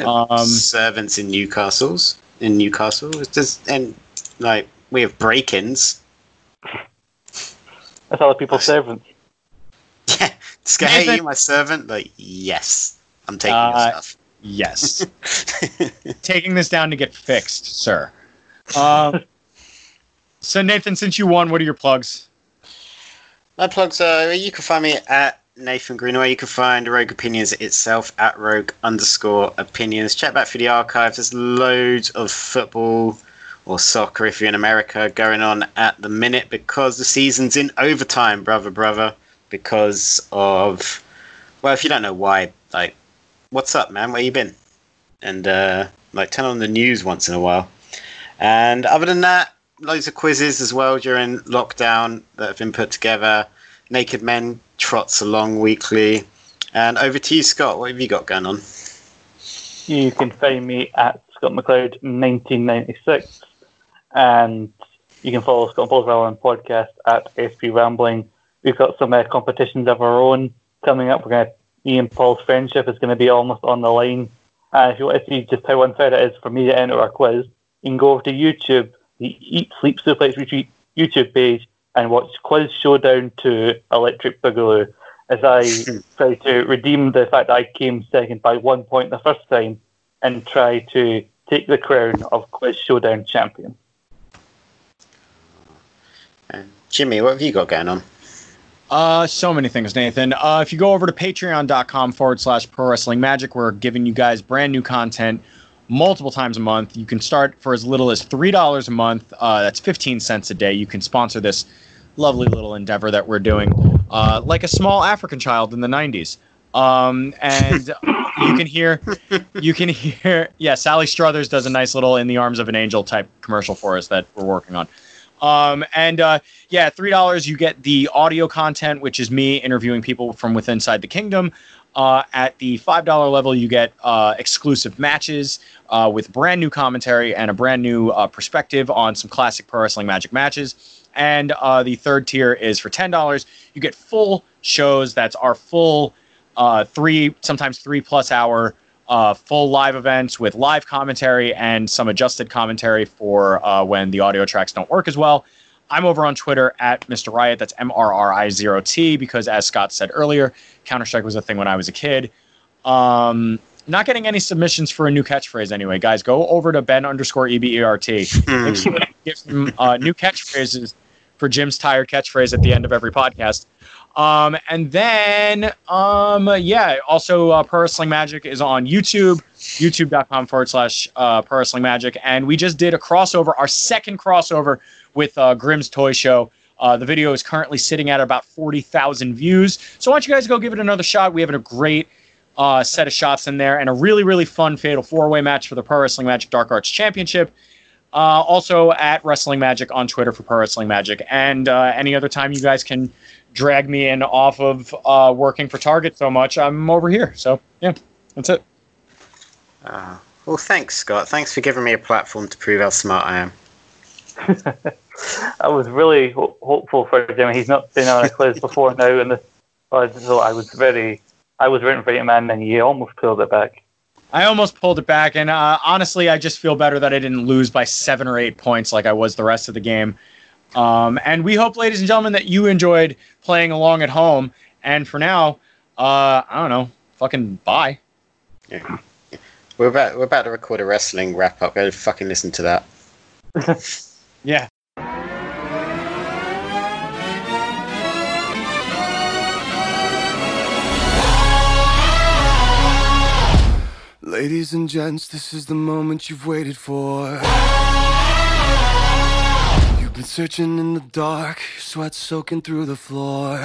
Um, servants in Newcastles. In Newcastle, it's just, and like we have break-ins. That's other people's servants. Yeah, just go, hey, you my servant? Like, yes, I'm taking uh, your stuff. Yes, taking this down to get fixed, sir. Um. So, Nathan, since you won, what are your plugs? My plugs are, you can find me at Nathan Greenaway. You can find Rogue Opinions itself at rogue underscore opinions. Check back through the archives. There's loads of football or soccer, if you're in America, going on at the minute because the season's in overtime, brother, brother, because of, well, if you don't know why, like, what's up, man? Where you been? And, uh, like, turn on the news once in a while. And other than that, loads of quizzes as well during lockdown that have been put together. Naked Men trots along weekly. And over to you, Scott. What have you got going on? You can find me at Scott McLeod nineteen ninety-six. And you can follow Scott and Paul's Rambling podcast at S P Rambling. We've got some uh, competitions of our own coming up. We're going to, Ian Paul's friendship is going to be almost on the line. And uh, if you want to see just how unfair it is for me to enter our quiz, you can go over to YouTube, the Eat, Sleep, Suplex, Retreat YouTube page, and watch Quiz Showdown to Electric Boogaloo as I try to redeem the fact that I came second by one point the first time and try to take the crown of Quiz Showdown champion. And Jimmy, what have you got going on? Uh, so many things, Nathan. Uh, if you go over to patreon.com forward slash pro wrestling magic, we're giving you guys brand new content multiple times a month. You can start for as little as three dollars a month. Uh, that's fifteen cents a day. You can sponsor this lovely little endeavor that we're doing, uh, like a small African child in the nineties. Um, and you can hear, you can hear, yeah, Sally Struthers does a nice little In the Arms of an Angel type commercial for us that we're working on. Um, and uh, yeah, three dollars, you get the audio content, which is me interviewing people from within inside the kingdom. Uh, at the five dollar level, you get uh, exclusive matches uh, with brand new commentary and a brand new uh, perspective on some classic pro wrestling magic matches. And uh, the third tier is for ten dollars. You get full shows. That's our full uh, three, sometimes three plus hour uh, full live events with live commentary and some adjusted commentary for uh, when the audio tracks don't work as well. I'm over on Twitter at Mister Riot. That's M R R I zero T because, as Scott said earlier, Counter-Strike was a thing when I was a kid. Um, not getting any submissions for a new catchphrase anyway. Guys, go over to Ben underscore E B E R T. Make sure to give him uh, new catchphrases for Jim's tired catchphrase at the end of every podcast. Um, and then, um, yeah, also uh, Pro Wrestling Magic is on YouTube, youtube.com forward slash uh, Pro Wrestling Magic. And we just did a crossover, our second crossover with uh, Grimm's Toy Show. Uh, the video is currently sitting at about forty thousand views. So why don't you guys go give it another shot? We have a great uh, set of shots in there and a really, really fun Fatal four-way match for the Pro Wrestling Magic Dark Arts Championship. Uh, also at Wrestling Magic on Twitter for Pro Wrestling Magic. And uh, any other time you guys can drag me in off of uh, working for Target so much, I'm over here. So, yeah, that's it. Uh, well, thanks, Scott. Thanks for giving me a platform to prove how smart I am. I was really ho- hopeful for Jimmy. He's not been on a quiz before now, and the, uh, so I was very, I was rooting for you, man, and you almost pulled it back. I almost pulled it back, and uh, honestly, I just feel better that I didn't lose by seven or eight points like I was the rest of the game. Um, and we hope, ladies and gentlemen, that you enjoyed playing along at home. And for now, uh, I don't know, fucking bye. Yeah. We're about we're about to record a wrestling wrap up. Go fucking listen to that. Yeah. Ladies and gents, this is the moment you've waited for. You've been searching in the dark, sweat soaking through the floor.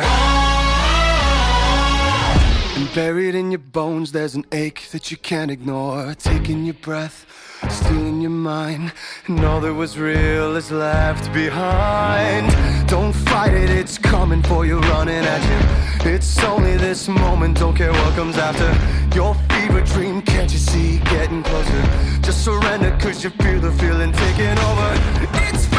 And buried in your bones, there's an ache that you can't ignore. Taking your breath, stealing your mind, and all that was real is left behind. Don't fight it, it's coming for you, running at you. It's only this moment, don't care what comes after. Your fever dream, can't you see, getting closer? Just surrender, cause you feel the feeling taking over. It's